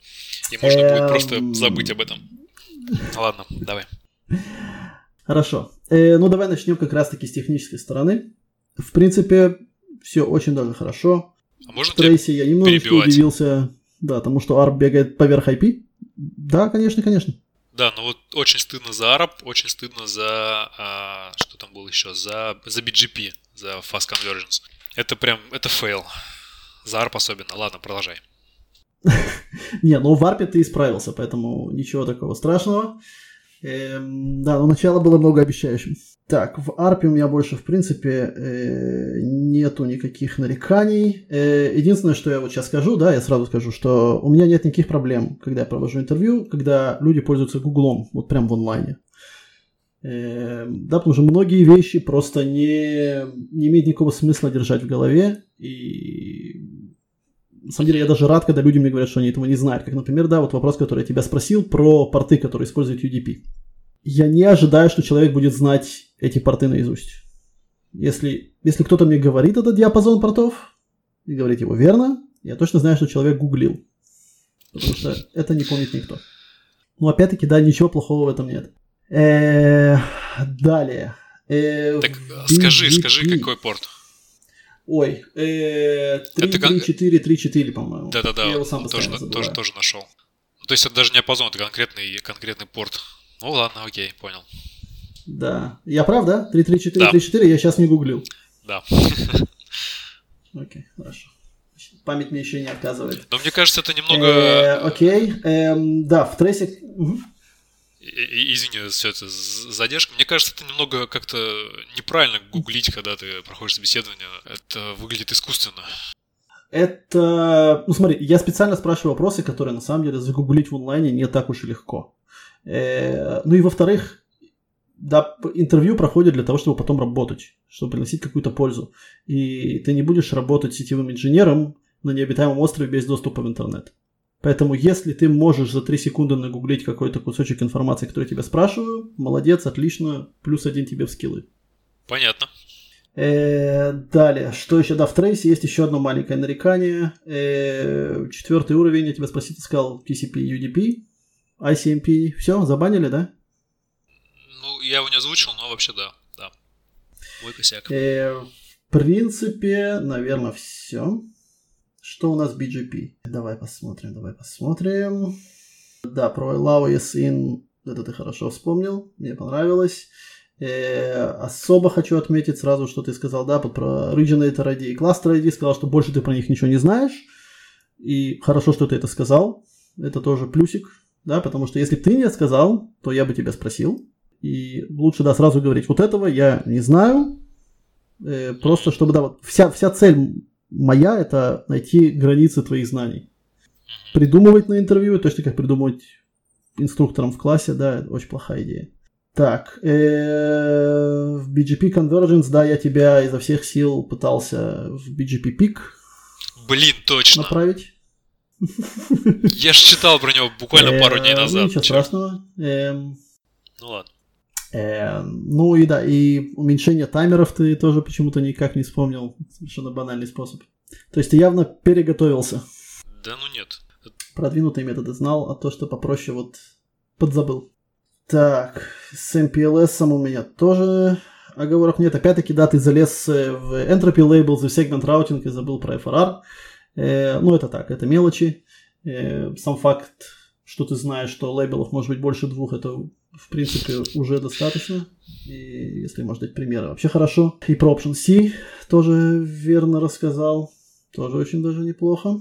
и можно будет просто забыть об этом. Ладно, давай. Хорошо. Ну, давай начнем как раз-таки с технической стороны. В принципе, все очень даже хорошо. А можно Трейси, я немножечко удивился, да, тому, что Арб бегает поверх ай пи. Да, конечно, конечно. Да, но вот очень стыдно за Арб, очень стыдно за... А, что там было еще? За, за би джи пи, за Fast Convergence. Это прям, это фейл. За арп особенно. Ладно, продолжай. Не, ну в арпе ты исправился, поэтому ничего такого страшного. Эм, да, но начало было многообещающим. Так, в арпе у меня больше, в принципе, э, нету никаких нареканий. Э, единственное, что я вот сейчас скажу, да, я сразу скажу, что у меня нет никаких проблем, когда я провожу интервью, когда люди пользуются Гуглом, вот прям в онлайне. Э, да, потому что многие вещи просто не, не имеют никакого смысла держать в голове, и... На самом деле, я даже рад, когда люди мне говорят, что они этого не знают. Как, например, да, вот вопрос, который я тебя спросил про порты, которые используют ю ди пи. Я не ожидаю, что человек будет знать эти порты наизусть. Если, если кто-то мне говорит этот диапазон портов и говорит его верно, я точно знаю, что человек гуглил. Потому что это не помнит никто. Но опять-таки, да, ничего плохого в этом нет. Э-э- далее. Э-э- так скажи, скажи, какой порт? Ой, три, три, четыре, три, четыре, по-моему. Да-да-да, тоже, тоже, тоже нашел. Ну, то есть это даже не опозон, это конкретный, конкретный порт. Ну ладно, окей, понял. Да. Я прав, да? три три четыре три четыре, я сейчас не гуглил. Да. Окей, хорошо. Память мне еще не отказывает. Но мне кажется, это немного... Окей, да, в трейсе... Извини, все это задержка. Мне кажется, это немного как-то неправильно гуглить, когда ты проходишь собеседование. Это выглядит искусственно. Это... Ну смотри, я специально спрашиваю вопросы, которые на самом деле загуглить в онлайне не так уж и легко. Ну и во-вторых... Да, интервью проходит для того, чтобы потом работать, чтобы приносить какую-то пользу. И ты не будешь работать сетевым инженером на необитаемом острове без доступа в интернет. Поэтому если ты можешь за три секунды нагуглить какой-то кусочек информации, который тебя спрашиваю, молодец, отлично, плюс один тебе в скиллы. Понятно. Э-э- далее, что еще? Да, в трейсе есть еще одно маленькое нарекание. Э-э- четвертый уровень, я тебя спросил, ты сказал ти си пи, ю ди пи, ай си эм пи. Все, забанили, да? Ну, я его не озвучил, но вообще да, да. Ой, косяк. Э, в принципе, наверное, все. Что у нас би джи пи? Давай посмотрим, давай посмотрим. Да, про allow is in, это ты хорошо вспомнил, мне понравилось. Э, особо хочу отметить сразу, что ты сказал, да, про originator ай ди и cluster ай ди, сказал, что больше ты про них ничего не знаешь. И хорошо, что ты это сказал, это тоже плюсик, да, потому что если бы ты не сказал, то я бы тебя спросил. И лучше, да, сразу говорить, вот этого я не знаю, э, просто чтобы, да, вот вся, вся цель моя – это найти границы твоих знаний. Придумывать на интервью, точно как придумывать инструкторам в классе, да, это очень плохая идея. Так, э, в би джи пи Convergence, да, я тебя изо всех сил пытался в би джи пи Peak Блин, точно. направить. Я же читал про него буквально пару дней назад. Ничего страшного. Ну ладно. Э, ну и да, и уменьшение таймеров ты тоже почему-то никак не вспомнил. Совершенно банальный способ. То есть ты явно переготовился. Да ну нет. Продвинутые методы знал, а то, что попроще, вот подзабыл. Так, с эм пи эл эс у меня тоже оговорок нет. Опять-таки, да, ты залез в Entropy Labels и в Segment Routing и забыл про эф эр ар. Э, ну это так, это мелочи. Э, сам факт, что ты знаешь, что лейбелов может быть больше двух, это... В принципе, уже достаточно. И если можно дать примеры, вообще хорошо. И про Option C тоже верно рассказал. Тоже очень даже неплохо.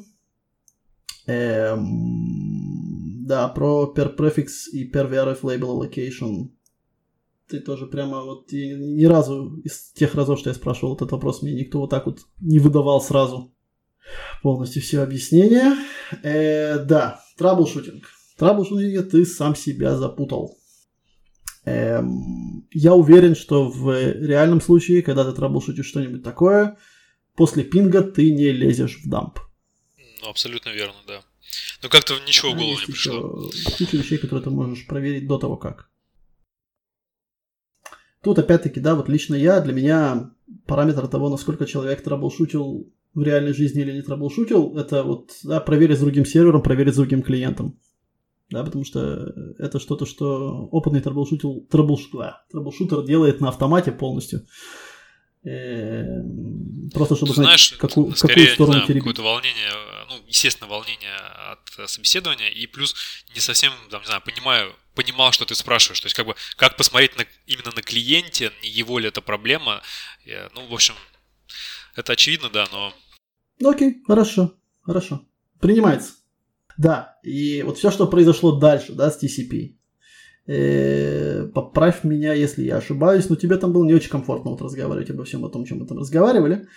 Эм, да, про per prefix и per vref label allocation. Ты тоже прямо вот... Ни разу из тех разов, что я спрашивал этот вопрос, мне никто вот так вот не выдавал сразу полностью все объяснения. Э, да, troubleshooting. Troubleshooting ты сам себя запутал. Эм, я уверен, что в реальном случае, когда ты траблшутишь что-нибудь такое, после пинга ты не лезешь в дамп. Ну, абсолютно верно, да. Но как-то ничего в голову а не пришло. Куча вещей, которые ты можешь проверить до того, как. Тут опять-таки, да, вот лично я, для меня параметр того, насколько человек траблшутил в реальной жизни или не траблшутил, это вот, да, проверить с другим сервером, проверить с другим клиентом. Да, потому что это что-то, что опытный трэблшутер, трэблшутер делает на автомате полностью. Просто чтобы знаешь, знать, какую, скорее, какую сторону теребить. Скорее, какое-то волнение, ну, естественно, волнение от собеседования, и плюс не совсем, там, не знаю, понимаю, понимал, что ты спрашиваешь. То есть, как бы, как посмотреть на, именно на клиенте, не его ли это проблема. Ну, в общем, это очевидно, да, но... Окей, хорошо, хорошо. Принимается. Да, и вот все, что произошло дальше, да, с ти си пи. Э-э, поправь меня, если я ошибаюсь, но тебе там было не очень комфортно вот разговаривать обо всем о том, чем мы там разговаривали.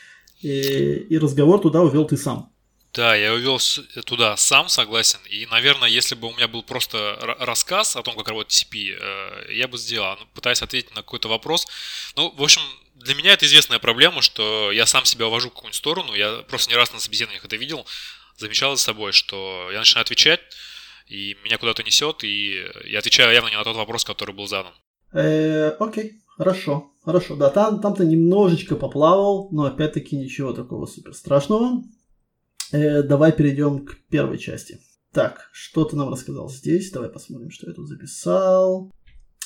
Э-э, и разговор туда увел ты сам. Да, я увел туда сам, согласен. И, наверное, если бы у меня был просто рассказ о том, как работает ти си пи, я бы сделал, пытаясь ответить на какой-то вопрос. Ну, в общем... Для меня это известная проблема, что я сам себя увожу в какую-нибудь сторону. Я просто не раз на собеседованиях это видел, замечал за собой, что я начинаю отвечать, и меня куда-то несет, и я отвечаю явно не на тот вопрос, который был задан. Окей, хорошо, хорошо. Да, там, там ты немножечко поплавал, но опять-таки ничего такого супер страшного. Э, давай перейдем к первой части. Так, что ты нам рассказал здесь? Давай посмотрим, что я тут записал.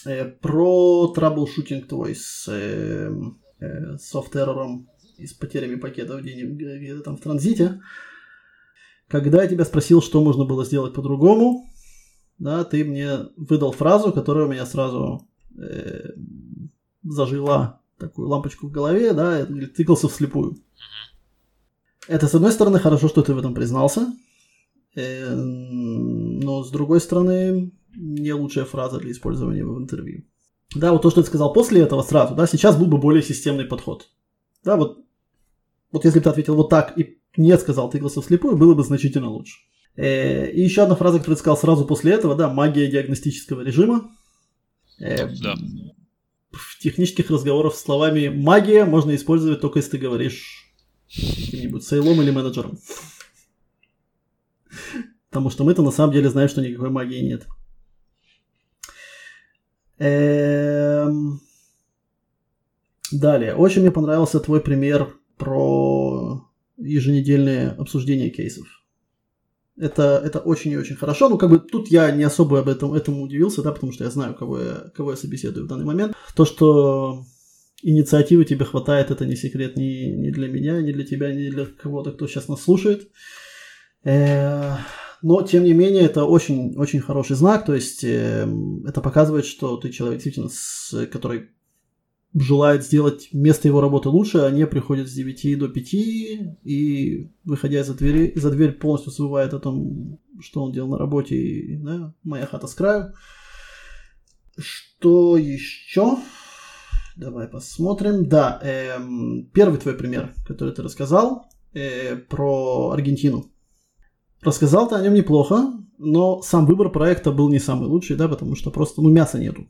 Э, про траблшутинг твой с э, э, софт-эррором и с потерями пакетов где-то там в транзите. Когда я тебя спросил, что можно было сделать по-другому, да, ты мне выдал фразу, которая у меня сразу э, зажила такую лампочку в голове, да, или тыкался вслепую. Это, с одной стороны, хорошо, что ты в этом признался, э, но, с другой стороны, не лучшая фраза для использования в интервью. Да, вот то, что ты сказал после этого сразу, да, сейчас был бы более системный подход. Да, вот, вот если бы ты ответил вот так и не сказал тыкался вслепую, было бы значительно лучше. И еще одна фраза, которую ты сказал сразу после этого, да, магия диагностического режима. Да. В технических разговорах с словами «магия» можно использовать только если ты говоришь каким-нибудь сейлом или менеджером. Потому что мы-то на самом деле знаем, что никакой магии нет. Далее. Очень мне понравился твой пример про еженедельное обсуждение кейсов. Это, это очень и очень хорошо. Ну, как бы тут я не особо об этом этому удивился, да, потому что я знаю, кого я, кого я собеседую в данный момент. То, что инициативы тебе хватает, это не секрет ни, ни для меня, ни для тебя, ни для кого-то, кто сейчас нас слушает. Но, тем не менее, это очень, очень хороший знак. То есть это показывает, что ты человек, действительно, с, который желает сделать место его работы лучше, а не приходит с девяти до пяти и, выходя из-за двери, из-за дверь, полностью забывает о том, что он делал на работе, и, да, моя хата с краю. Что еще? Давай посмотрим. Да, эм, первый твой пример, который ты рассказал, э, про Аргентину. Рассказал ты о нем неплохо, но сам выбор проекта был не самый лучший, да, потому что просто, ну, мяса нету.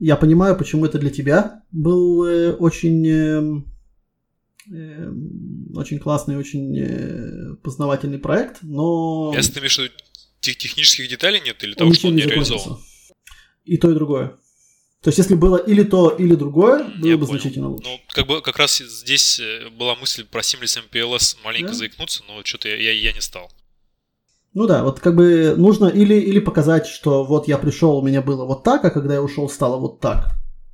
Я понимаю, почему это для тебя был э, очень, э, э, очень классный, очень э, познавательный проект, но... Если ты имеешь в виду, тех технических деталей нет или того, что он не реализован? И то, и другое. То есть, если было или то, или другое, было Я бы понял. Значительно лучше. Ну, как бы как раз здесь была мысль про Seamless эм пи эл эс маленько да? заикнуться, но что-то я, я не стал. Ну да, вот как бы нужно или, или показать, что вот я пришел, у меня было вот так, а когда я ушел, стало вот так.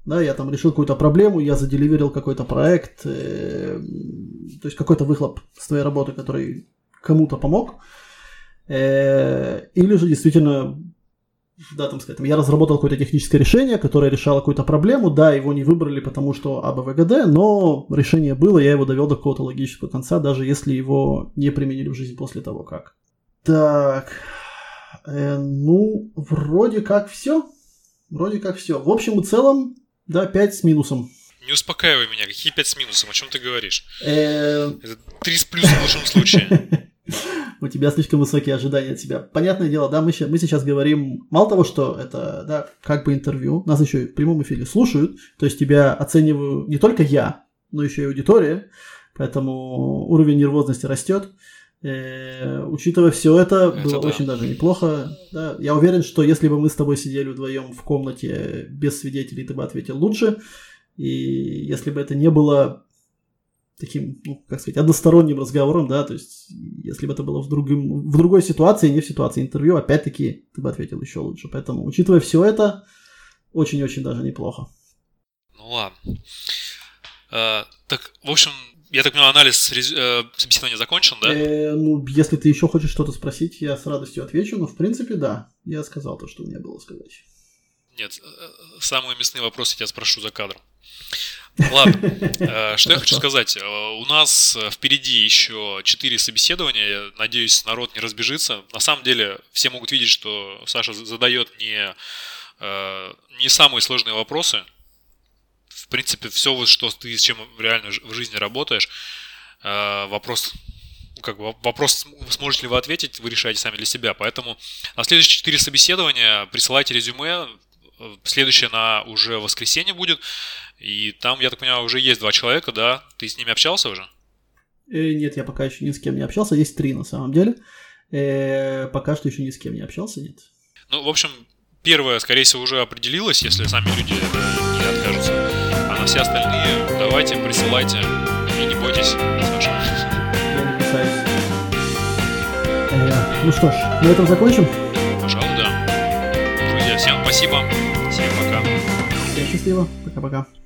Да, я там решил какую-то проблему, я заделиверил какой-то проект, э, то есть какой-то выхлоп с твоей работы, который кому-то помог. Э, или же действительно, да, там сказать, я разработал какое-то техническое решение, которое решало какую-то проблему, да, его не выбрали, потому что АБВГД, но решение было, я его довел до какого-то логического конца, даже если его не применили в жизнь после того, как. Так, э, ну, вроде как все, вроде как все. В общем и целом, да, пять с минусом. Не успокаивай меня, какие пять с минусом, о чем ты говоришь? Э... Это три с плюсом в лучшем случае. У тебя слишком высокие ожидания от себя. Понятное дело, да, мы сейчас говорим, мало того, что это, да, как бы интервью, нас еще и в прямом эфире слушают, то есть тебя оцениваю не только я, но еще и аудитория, поэтому уровень нервозности растет. Э, учитывая все это, это было да. очень даже неплохо. Да. Я уверен, что если бы мы с тобой сидели вдвоем в комнате без свидетелей, ты бы ответил лучше. И если бы это не было таким, ну, как сказать, односторонним разговором, да, то есть, если бы это было в, другим, в другой ситуации, не в ситуации интервью, опять-таки, ты бы ответил еще лучше. Поэтому, учитывая все это, очень-очень даже неплохо. Ну ладно. А, так, в общем... Я так понимаю, анализ э, собеседования закончен, да? Э, ну, если ты еще хочешь что-то спросить, я с радостью отвечу, но в принципе, да. Я сказал то, что у меня было сказать. Нет, самые мясные вопросы я тебя спрошу за кадром. Ладно, что я хочу сказать. У нас впереди еще четыре собеседования. Надеюсь, народ не разбежится. На самом деле, все могут видеть, что Саша задает не, не самые сложные вопросы. В принципе, все, вот, что ты с чем реально в жизни работаешь, вопрос, как бы, вопрос, сможете ли вы ответить, вы решаете сами для себя. Поэтому на следующие четыре собеседования присылайте резюме. Следующее на уже воскресенье будет. И там, я так понимаю, уже есть два человека, да? Ты с ними общался уже? Нет, я пока еще ни с кем не общался. Есть три на самом деле. Пока что еще ни с кем не общался, нет. Ну, в общем, первое, скорее всего, уже определилось, если сами люди не откажутся. А все остальные давайте, присылайте и не бойтесь, Саша. Ну что ж, на этом закончим? Пожалуй, да. Друзья, всем спасибо. Всем пока. Всем счастливо. Пока-пока.